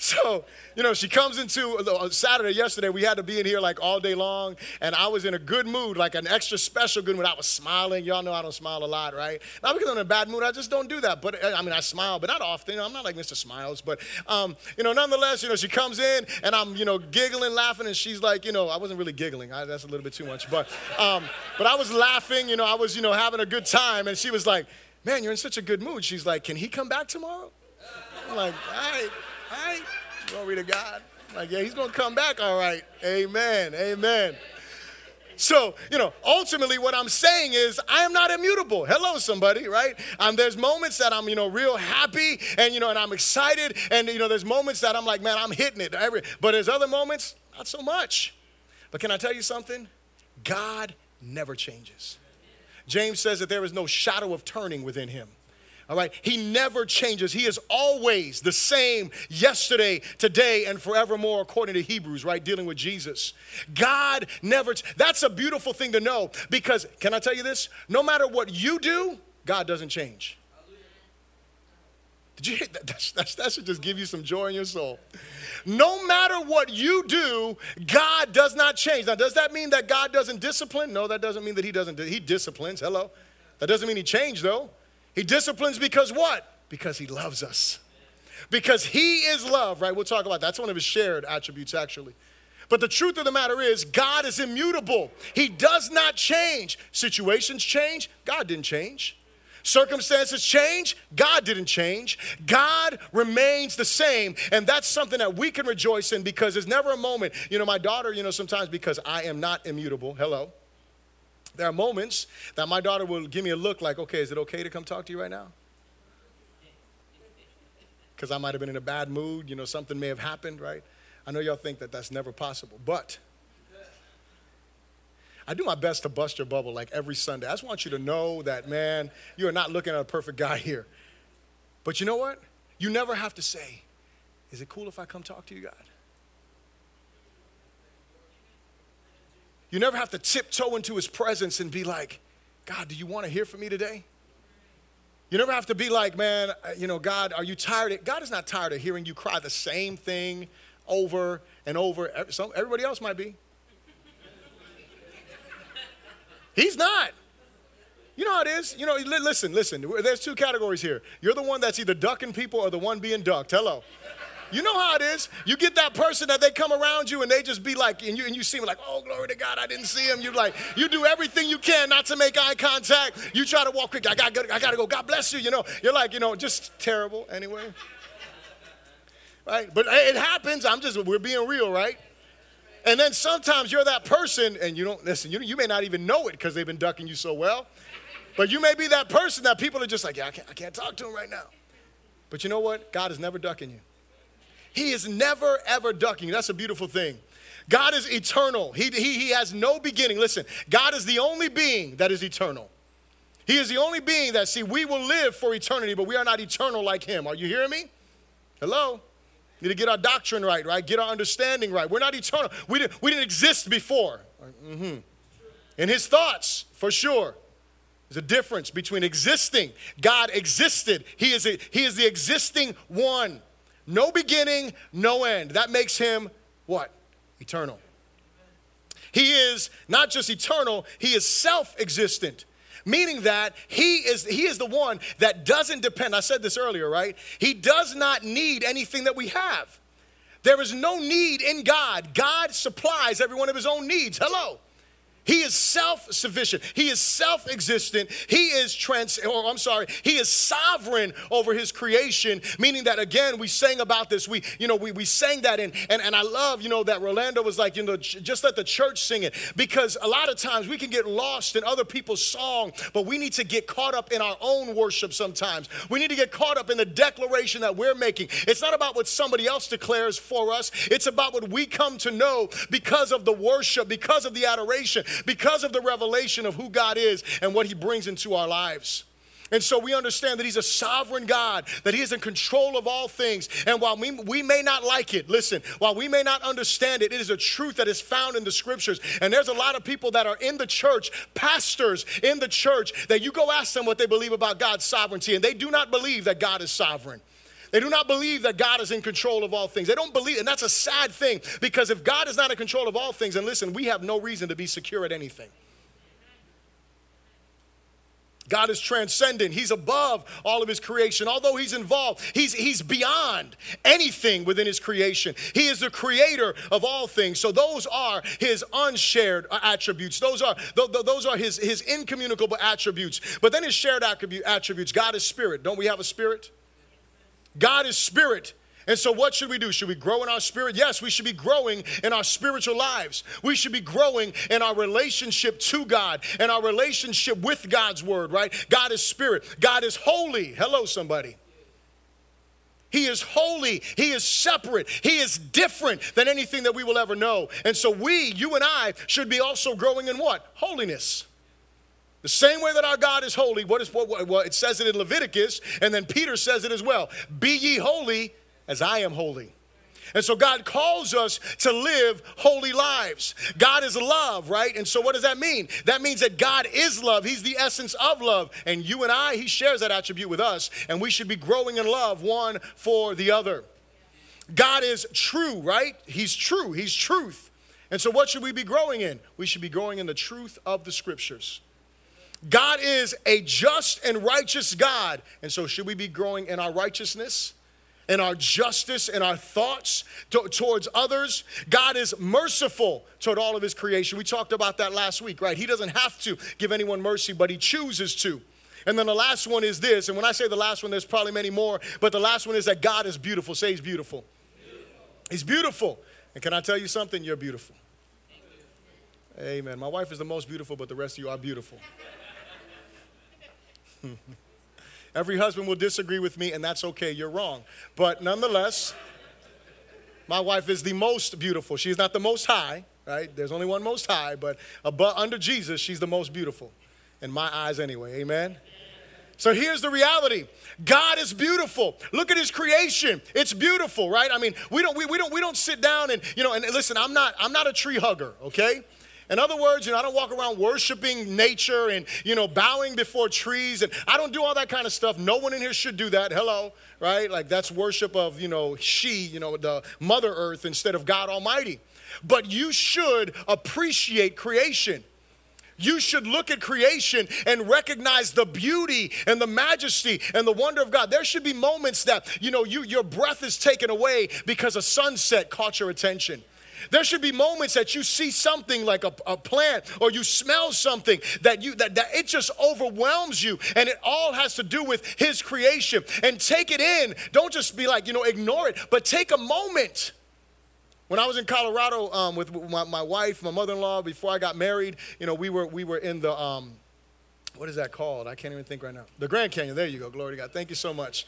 So, you know, she comes into Saturday, yesterday, we had to be in here like all day long, and I was in a good mood, like an extra special good mood. I was smiling. Y'all know I don't smile a lot, right? Not because I'm in a bad mood. I just don't do that. But, I mean, I smile, but not often. I'm not like Mister Smiles. But, um, you know, nonetheless, you know, she comes in, and I'm, you know, giggling, laughing, and she's like, you know, I wasn't really giggling. I, that's a little bit too much. But, um, but I was laughing. You know, I was, you know, having a good time, and she was like, man, you're in such a good mood. She's like, can he come back tomorrow? I'm like, all right. All right, glory to God. Like, yeah, he's going to come back, all right. Amen, amen. So, you know, ultimately what I'm saying is I am not immutable. Hello, somebody, right? Um, there's moments that I'm, you know, real happy and, you know, and I'm excited. And, you know, there's moments that I'm like, man, I'm hitting it. Every, but there's other moments, not so much. But can I tell you something? God never changes. James says that there is no shadow of turning within him. All right, he never changes. He is always the same yesterday, today, and forevermore, according to Hebrews, right, dealing with Jesus. God never, t- that's a beautiful thing to know because, can I tell you this? No matter what you do, God doesn't change. Did you hear that? That's, that's, that should just give you some joy in your soul. No matter what you do, God does not change. Now, does that mean that God doesn't discipline? No, that doesn't mean that he doesn't. He disciplines, hello. That doesn't mean he changed, though. He disciplines because what? Because he loves us. Because he is love, right? We'll talk about that. That's one of his shared attributes, actually. But the truth of the matter is God is immutable. He does not change. Situations change. God didn't change. Circumstances change. God didn't change. God remains the same. And that's something that we can rejoice in because there's never a moment. You know, my daughter, you know, sometimes because I am not immutable. Hello. There are moments that my daughter will give me a look like, okay, is it okay to come talk to you right now? Because I might have been in a bad mood. You know, something may have happened, right? I know y'all think that that's never possible. But I do my best to bust your bubble like every Sunday. I just want you to know that, man, you are not looking at a perfect guy here. But you know what? You never have to say, is it cool if I come talk to you, God? You never have to tiptoe into his presence and be like, God, do you want to hear from me today? You never have to be like, man, you know, God, are you tired? Of, God is not tired of hearing you cry the same thing over and over. Some, everybody else might be. He's not. You know how it is. You know, listen, listen. There's two categories here. You're the one that's either ducking people or the one being ducked. Hello. You know how it is. You get that person that they come around you and they just be like, and you and you see them like, oh, glory to God, I didn't see him. You like, you do everything you can not to make eye contact. You try to walk quick. I got, I got to go. God bless you. You know, you're like, you know, just terrible anyway. Right? But it happens. I'm just, we're being real, right? And then sometimes you're that person and you don't, listen, you, you may not even know it because they've been ducking you so well. But you may be that person that people are just like, yeah, I can't, I can't talk to him right now. But you know what? God is never ducking you. He is never, ever ducking. That's a beautiful thing. God is eternal. He, he, he has no beginning. Listen, God is the only being that is eternal. He is the only being that, see, we will live for eternity, but we are not eternal like him. Are you hearing me? Hello? Need to get our doctrine right, right? Get our understanding right. We're not eternal. We didn't, we didn't exist before. Mm-hmm. in his thoughts, for sure. There's a difference between existing. God existed. He is, a, he is the existing one. No beginning, no end. That makes him what? Eternal. He is not just eternal, he is self-existent. Meaning that he is, he is the one that doesn't depend. I said this earlier, right? He does not need anything that we have. There is no need in God. God supplies every one of his own needs. Hello. He is self-sufficient. He is self-existent. He is trans, or I'm sorry, he is sovereign over his creation, meaning that, again, we sang about this. We, you know, we, we sang that, and, and, and I love, you know, that Rolando was like, you know, just let the church sing it, because a lot of times we can get lost in other people's song, but we need to get caught up in our own worship sometimes. We need to get caught up in the declaration that we're making. It's not about what somebody else declares for us. It's about what we come to know because of the worship, because of the adoration, because of the revelation of who God is and what he brings into our lives. And so we understand that he's a sovereign God, that he is in control of all things. And while we, we may not like it, listen, while we may not understand it, it is a truth that is found in the scriptures. And there's a lot of people that are in the church, pastors in the church, that you go ask them what they believe about God's sovereignty, and they do not believe that God is sovereign. They do not believe that God is in control of all things. They don't believe, and that's a sad thing, because if God is not in control of all things, then listen, we have no reason to be secure at anything. God is transcendent. He's above all of his creation. Although he's involved, he's, he's beyond anything within his creation. He is the creator of all things. So those are his unshared attributes. Those are, th- th- those are his, his incommunicable attributes. But then his shared attributes. God is spirit. Don't we have a spirit? God is spirit. And so what should we do? Should we grow in our spirit? Yes, we should be growing in our spiritual lives. We should be growing in our relationship to God and our relationship with God's word, right? God is spirit. God is holy. Hello, somebody. He is holy. He is separate. He is different than anything that we will ever know. And so we, you and I, should be also growing in what? Holiness. The same way that our God is holy, what is what, what? Well, it says it in Leviticus, and then Peter says it as well. Be ye holy as I am holy. And so God calls us to live holy lives. God is love, right? And so what does that mean? That means that God is love. He's the essence of love. And you and I, he shares that attribute with us, and we should be growing in love one for the other. God is true, right? He's true. He's truth. And so what should we be growing in? We should be growing in the truth of the scriptures. God is a just and righteous God. And so should we be growing in our righteousness, in our justice, in our thoughts to- towards others? God is merciful toward all of his creation. We talked about that last week, right? He doesn't have to give anyone mercy, but he chooses to. And then the last one is this. And when I say the last one, there's probably many more. But the last one is that God is beautiful. Say he's beautiful. beautiful. He's beautiful. And can I tell you something? You're beautiful. You. Amen. My wife is the most beautiful, but the rest of you are beautiful. Every husband will disagree with me, and that's okay. You're wrong. But nonetheless, my wife is the most beautiful. She's not the most high, right? There's only one most high, but above, under Jesus, she's the most beautiful. In my eyes anyway, amen? So here's the reality. God is beautiful. Look at his creation. It's beautiful, right? I mean, we don't we, we don't we don't sit down and, you know, and listen, I'm not I'm not a tree hugger, okay? In other words, you know, I don't walk around worshiping nature and, you know, bowing before trees. And I don't do all that kind of stuff. No one in here should do that. Hello, right? Like that's worship of, you know, she, you know, the Mother Earth instead of God Almighty. But you should appreciate creation. You should look at creation and recognize the beauty and the majesty and the wonder of God. There should be moments that, you know, you your breath is taken away because a sunset caught your attention. There should be moments that you see something like a, a plant or you smell something that you that, that it just overwhelms you, and it all has to do with his creation. And take it in. Don't just be like, you know, ignore it, but take a moment. When I was in Colorado um, with my, my wife, my mother-in-law, before I got married, you know, we were we were in the, um, what is that called? I can't even think right now. The Grand Canyon. There you go. Glory to God. Thank you so much.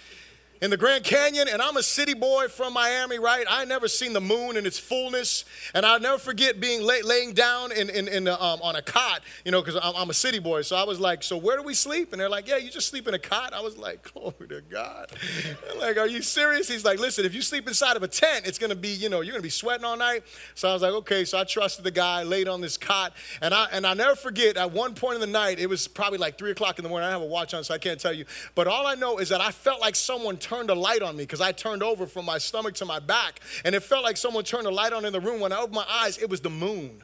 in the Grand Canyon, and I'm a city boy from Miami, right? I never seen the moon in its fullness, and I'll never forget being lay, laying down in, in, in the, um, on a cot, you know, because I'm, I'm a city boy. So I was like, so where do we sleep? And they're like, yeah, you just sleep in a cot. I was like, glory to God. They're like, are you serious? He's like, listen, if you sleep inside of a tent, it's going to be, you know, you're going to be sweating all night. So I was like, okay. So I trusted the guy, laid on this cot, and, I, and I'll never forget at one point in the night, it was probably like three o'clock in the morning. I have a watch on, so I can't tell you. But all I know is that I felt like someone turned a light on me because I turned over from my stomach to my back, and it felt like someone turned a light on in the room. When I opened my eyes, it was the moon.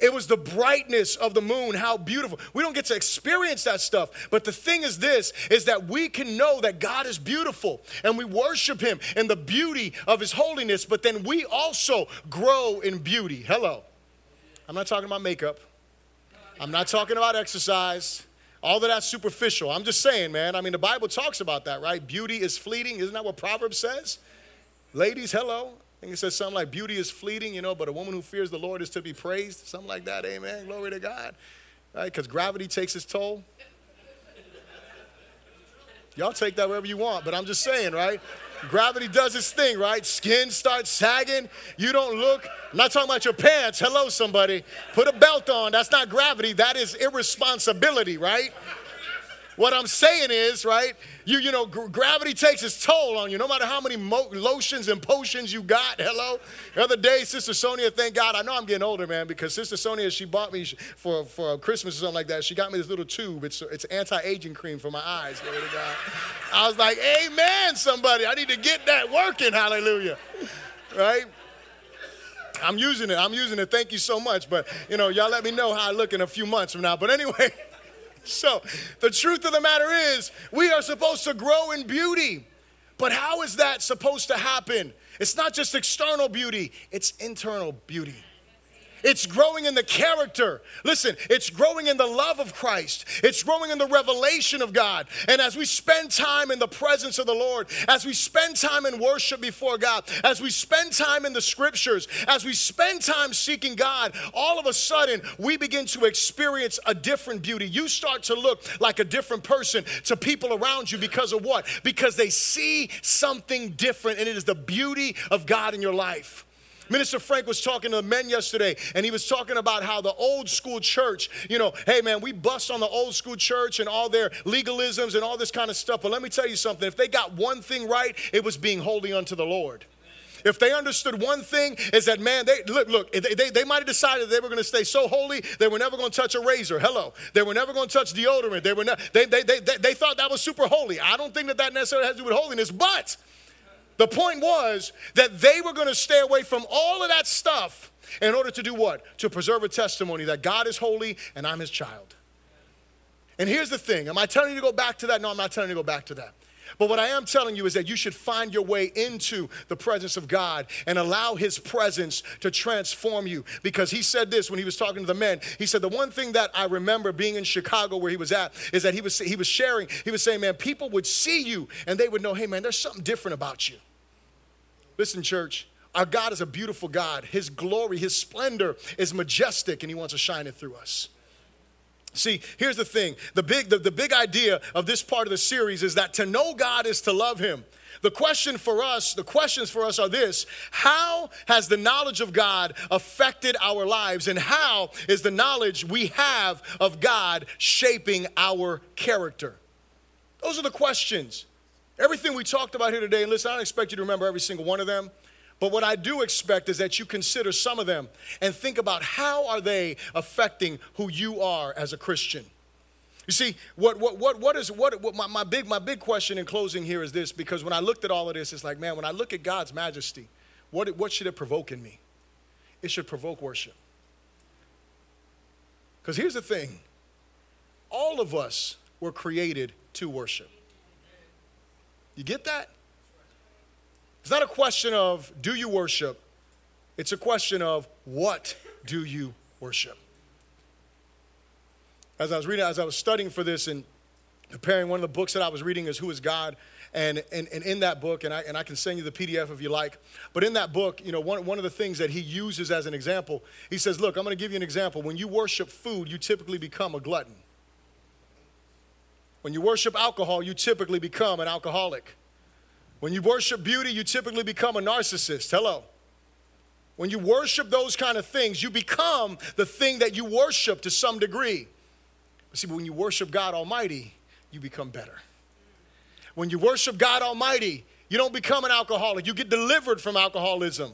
It was the brightness of the moon. How beautiful. We don't get to experience that stuff. But the thing is this, is that we can know that God is beautiful and we worship him in the beauty of his holiness, but then we also grow in beauty. Hello. I'm not talking about makeup. I'm not talking about exercise. All of that's superficial. I'm just saying, man. I mean, the Bible talks about that, right? Beauty is fleeting. Isn't that what Proverbs says? Ladies, hello. I think it says something like beauty is fleeting, you know, but a woman who fears the Lord is to be praised. Something like that, amen. Glory to God. Right? Because gravity takes its toll. Y'all take that wherever you want, but I'm just saying, right? Gravity does its thing, right? Skin starts sagging. You don't look. I'm not talking about your pants. Hello, somebody. Put a belt on. That's not gravity. That is irresponsibility, right? What I'm saying is, right, you you know, g- gravity takes its toll on you. No matter how many mo- lotions and potions you got, hello. The other day, Sister Sonia, thank God. I know I'm getting older, man, because Sister Sonia, she bought me for, for Christmas or something like that. She got me this little tube. It's it's anti-aging cream for my eyes. Glory to God. I was like, amen, somebody. I need to get that working. Hallelujah. Right? I'm using it. I'm using it. Thank you so much. But, you know, y'all let me know how I look in a few months from now. But anyway... So the truth of the matter is we are supposed to grow in beauty. But how is that supposed to happen? It's not just external beauty. It's internal beauty. It's growing in the character. Listen, it's growing in the love of Christ. It's growing in the revelation of God. And as we spend time in the presence of the Lord, as we spend time in worship before God, as we spend time in the scriptures, as we spend time seeking God, all of a sudden we begin to experience a different beauty. You start to look like a different person to people around you because of what? Because they see something different, and it is the beauty of God in your life. Minister Frank was talking to the men yesterday, and he was talking about how the old school church, you know, hey, man, we bust on the old school church and all their legalisms and all this kind of stuff. But let me tell you something. If they got one thing right, it was being holy unto the Lord. If they understood one thing, is that, man, they look, look, they, they, they might have decided they were going to stay so holy, they were never going to touch a razor. Hello. They were never going to touch deodorant. They were not, they, they, they, they, they thought that was super holy. I don't think that that necessarily has to do with holiness, but... the point was that they were going to stay away from all of that stuff in order to do what? To preserve a testimony that God is holy and I'm his child. And here's the thing. Am I telling you to go back to that? No, I'm not telling you to go back to that. But what I am telling you is that you should find your way into the presence of God and allow his presence to transform you. Because he said this when he was talking to the men. He said, the one thing that I remember being in Chicago where he was at is that he was he was sharing. He was saying, man, people would see you and they would know, hey, man, there's something different about you. Listen, church, our God is a beautiful God. His glory, his splendor is majestic, and he wants to shine it through us. See, here's the thing. The big, the, the big idea of this part of the series is that to know God is to love him. The question for us, the questions for us are this. How has the knowledge of God affected our lives? And how is the knowledge we have of God shaping our character? Those are the questions. Everything we talked about here today, and listen, I don't expect you to remember every single one of them. But what I do expect is that you consider some of them and think about how are they affecting who you are as a Christian. You see, what what what what is what, what my, my big my big question in closing here is this, because when I looked at all of this, it's like, man, when I look at God's majesty, what what should it provoke in me? It should provoke worship. Because here's the thing. All of us were created to worship. You get that? It's not a question of do you worship. It's a question of what do you worship. As I was reading, as I was studying for this and preparing, one of the books that I was reading is Who is God? And, and, and in that book, and I, and I can send you the P D F if you like, but in that book, you know, one, one of the things that he uses as an example, he says, look, I'm going to give you an example. When you worship food, you typically become a glutton. When you worship alcohol, you typically become an alcoholic. When you worship beauty, you typically become a narcissist. Hello. When you worship those kind of things, you become the thing that you worship to some degree. See, but when you worship God Almighty, you become better. When you worship God Almighty, you don't become an alcoholic. You get delivered from alcoholism.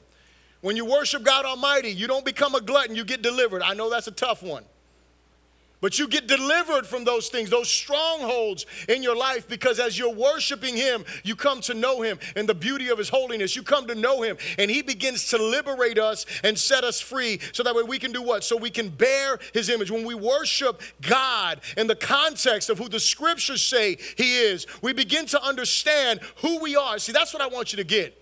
When you worship God Almighty, you don't become a glutton. You get delivered. I know that's a tough one. But you get delivered from those things, those strongholds in your life, because as you're worshiping him, you come to know him and the beauty of his holiness. You come to know him, and he begins to liberate us and set us free so that way we can do what? So we can bear his image. When we worship God in the context of who the scriptures say he is, we begin to understand who we are. See, that's what I want you to get.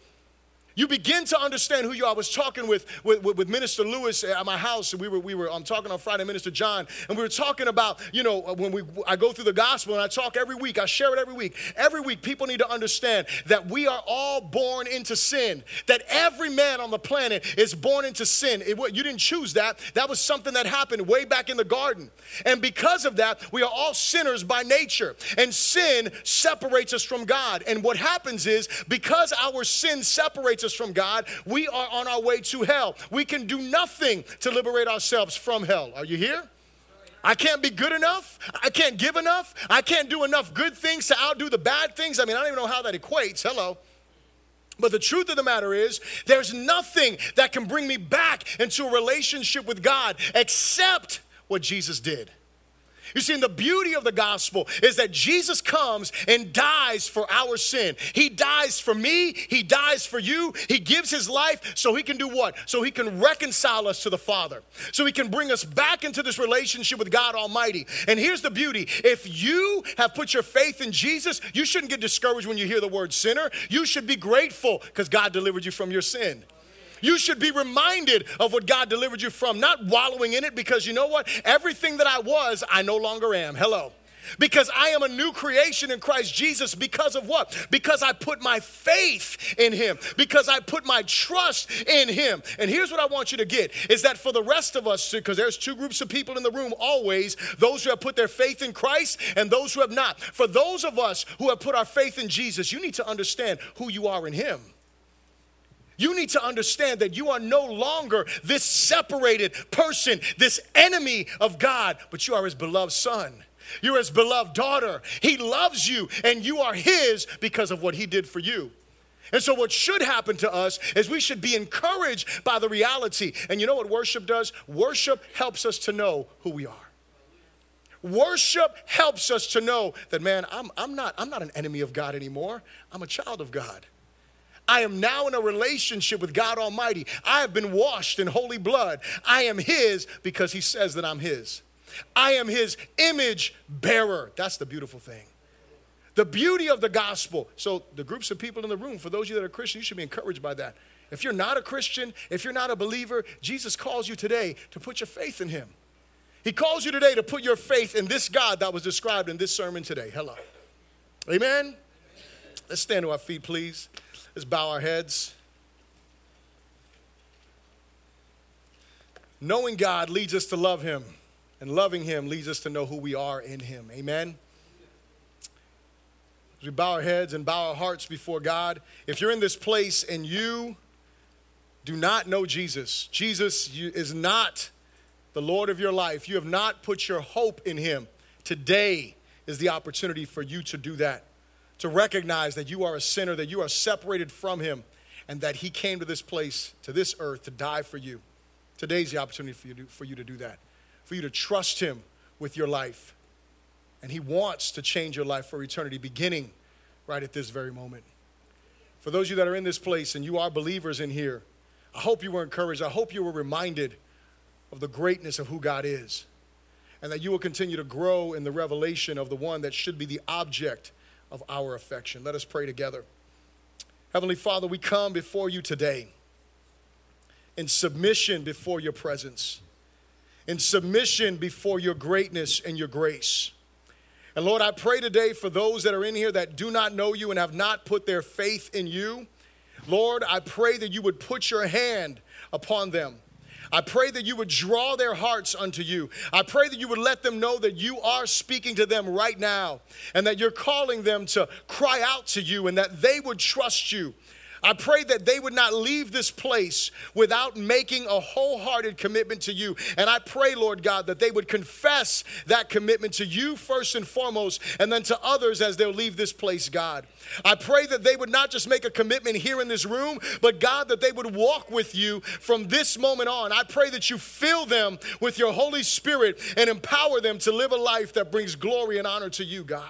You begin to understand who you are. I was talking with, with, with Minister Lewis at my house, and we were we were um, talking on Friday, Minister John, and we were talking about, you know, when we I go through the gospel and I talk every week, I share it every week. Every week, people need to understand that we are all born into sin, that every man on the planet is born into sin. It, you didn't choose that. That was something that happened way back in the garden. And because of that, we are all sinners by nature, and sin separates us from God. And what happens is, because our sin separates us us from God, we are on our way to hell. We can do nothing to liberate ourselves from hell. Are you here? I can't be good enough. I can't give enough. I can't do enough good things to outdo the bad things. I mean, I don't even know how that equates. Hello. But the truth of the matter is, there's nothing that can bring me back into a relationship with God except what Jesus did. You see, and the beauty of the gospel is that Jesus comes and dies for our sin. He dies for me. He dies for you. He gives his life so he can do what? So he can reconcile us to the Father. So he can bring us back into this relationship with God Almighty. And here's the beauty. If you have put your faith in Jesus, you shouldn't get discouraged when you hear the word sinner. You should be grateful because God delivered you from your sin. You should be reminded of what God delivered you from, not wallowing in it, because you know what? Everything that I was, I no longer am. Hello. Because I am a new creation in Christ Jesus because of what? Because I put my faith in him. Because I put my trust in him. And here's what I want you to get, is that for the rest of us, because there's two groups of people in the room always, those who have put their faith in Christ and those who have not. For those of us who have put our faith in Jesus, you need to understand who you are in him. You need to understand that you are no longer this separated person, this enemy of God, but you are his beloved son. You're his beloved daughter. He loves you, and you are his because of what he did for you. And so what should happen to us is we should be encouraged by the reality. And you know what worship does? Worship helps us to know who we are. Worship helps us to know that, man, I'm, I'm not, I'm not an enemy of God anymore. I'm a child of God. I am now in a relationship with God Almighty. I have been washed in holy blood. I am his because he says that I'm his. I am his image bearer. That's the beautiful thing. The beauty of the gospel. So the groups of people in the room, for those of you that are Christian, you should be encouraged by that. If you're not a Christian, if you're not a believer, Jesus calls you today to put your faith in him. He calls you today to put your faith in this God that was described in this sermon today. Hello. Amen? Let's stand to our feet, please. Let's bow our heads. Knowing God leads us to love him, and loving him leads us to know who we are in him. Amen? As we bow our heads and bow our hearts before God, if you're in this place and you do not know Jesus, Jesus is not the Lord of your life. You have not put your hope in him. Today is the opportunity for you to do that. To recognize that you are a sinner, that you are separated from him, and that he came to this place, to this earth, to die for you. Today's the opportunity for you to, for you to do that, for you to trust him with your life. And he wants to change your life for eternity, beginning right at this very moment. For those of you that are in this place and you are believers in here, I hope you were encouraged. I hope you were reminded of the greatness of who God is, and that you will continue to grow in the revelation of the one that should be the object of our affection. Let us pray together. Heavenly Father, we come before you today in submission before your presence, in submission before your greatness and your grace. And Lord, I pray today for those that are in here that do not know you and have not put their faith in you. Lord, I pray that you would put your hand upon them. I pray that you would draw their hearts unto you. I pray that you would let them know that you are speaking to them right now and that you're calling them to cry out to you and that they would trust you. I pray that they would not leave this place without making a wholehearted commitment to you. And I pray, Lord God, that they would confess that commitment to you first and foremost, and then to others as they'll leave this place, God. I pray that they would not just make a commitment here in this room, but God, that they would walk with you from this moment on. I pray that you fill them with your Holy Spirit and empower them to live a life that brings glory and honor to you, God.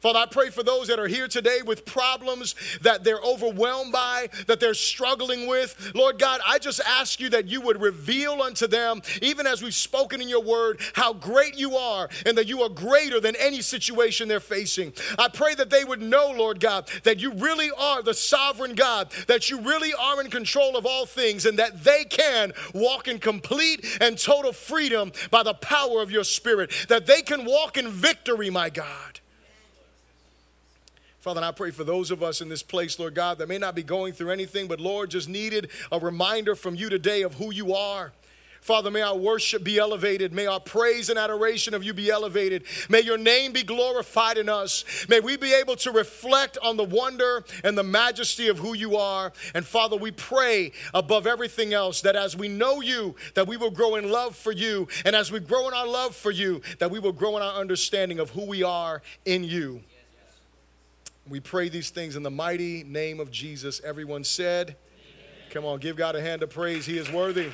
Father, I pray for those that are here today with problems that they're overwhelmed by, that they're struggling with. Lord God, I just ask you that you would reveal unto them, even as we've spoken in your word, how great you are and that you are greater than any situation they're facing. I pray that they would know, Lord God, that you really are the sovereign God, that you really are in control of all things, and that they can walk in complete and total freedom by the power of your Spirit, that they can walk in victory, my God. Father, and I pray for those of us in this place, Lord God, that may not be going through anything, but Lord, just needed a reminder from you today of who you are. Father, may our worship be elevated. May our praise and adoration of you be elevated. May your name be glorified in us. May we be able to reflect on the wonder and the majesty of who you are. And Father, we pray above everything else that as we know you, that we will grow in love for you. And as we grow in our love for you, that we will grow in our understanding of who we are in you. We pray these things in the mighty name of Jesus. Everyone said, amen. Come on, give God a hand of praise. He is worthy.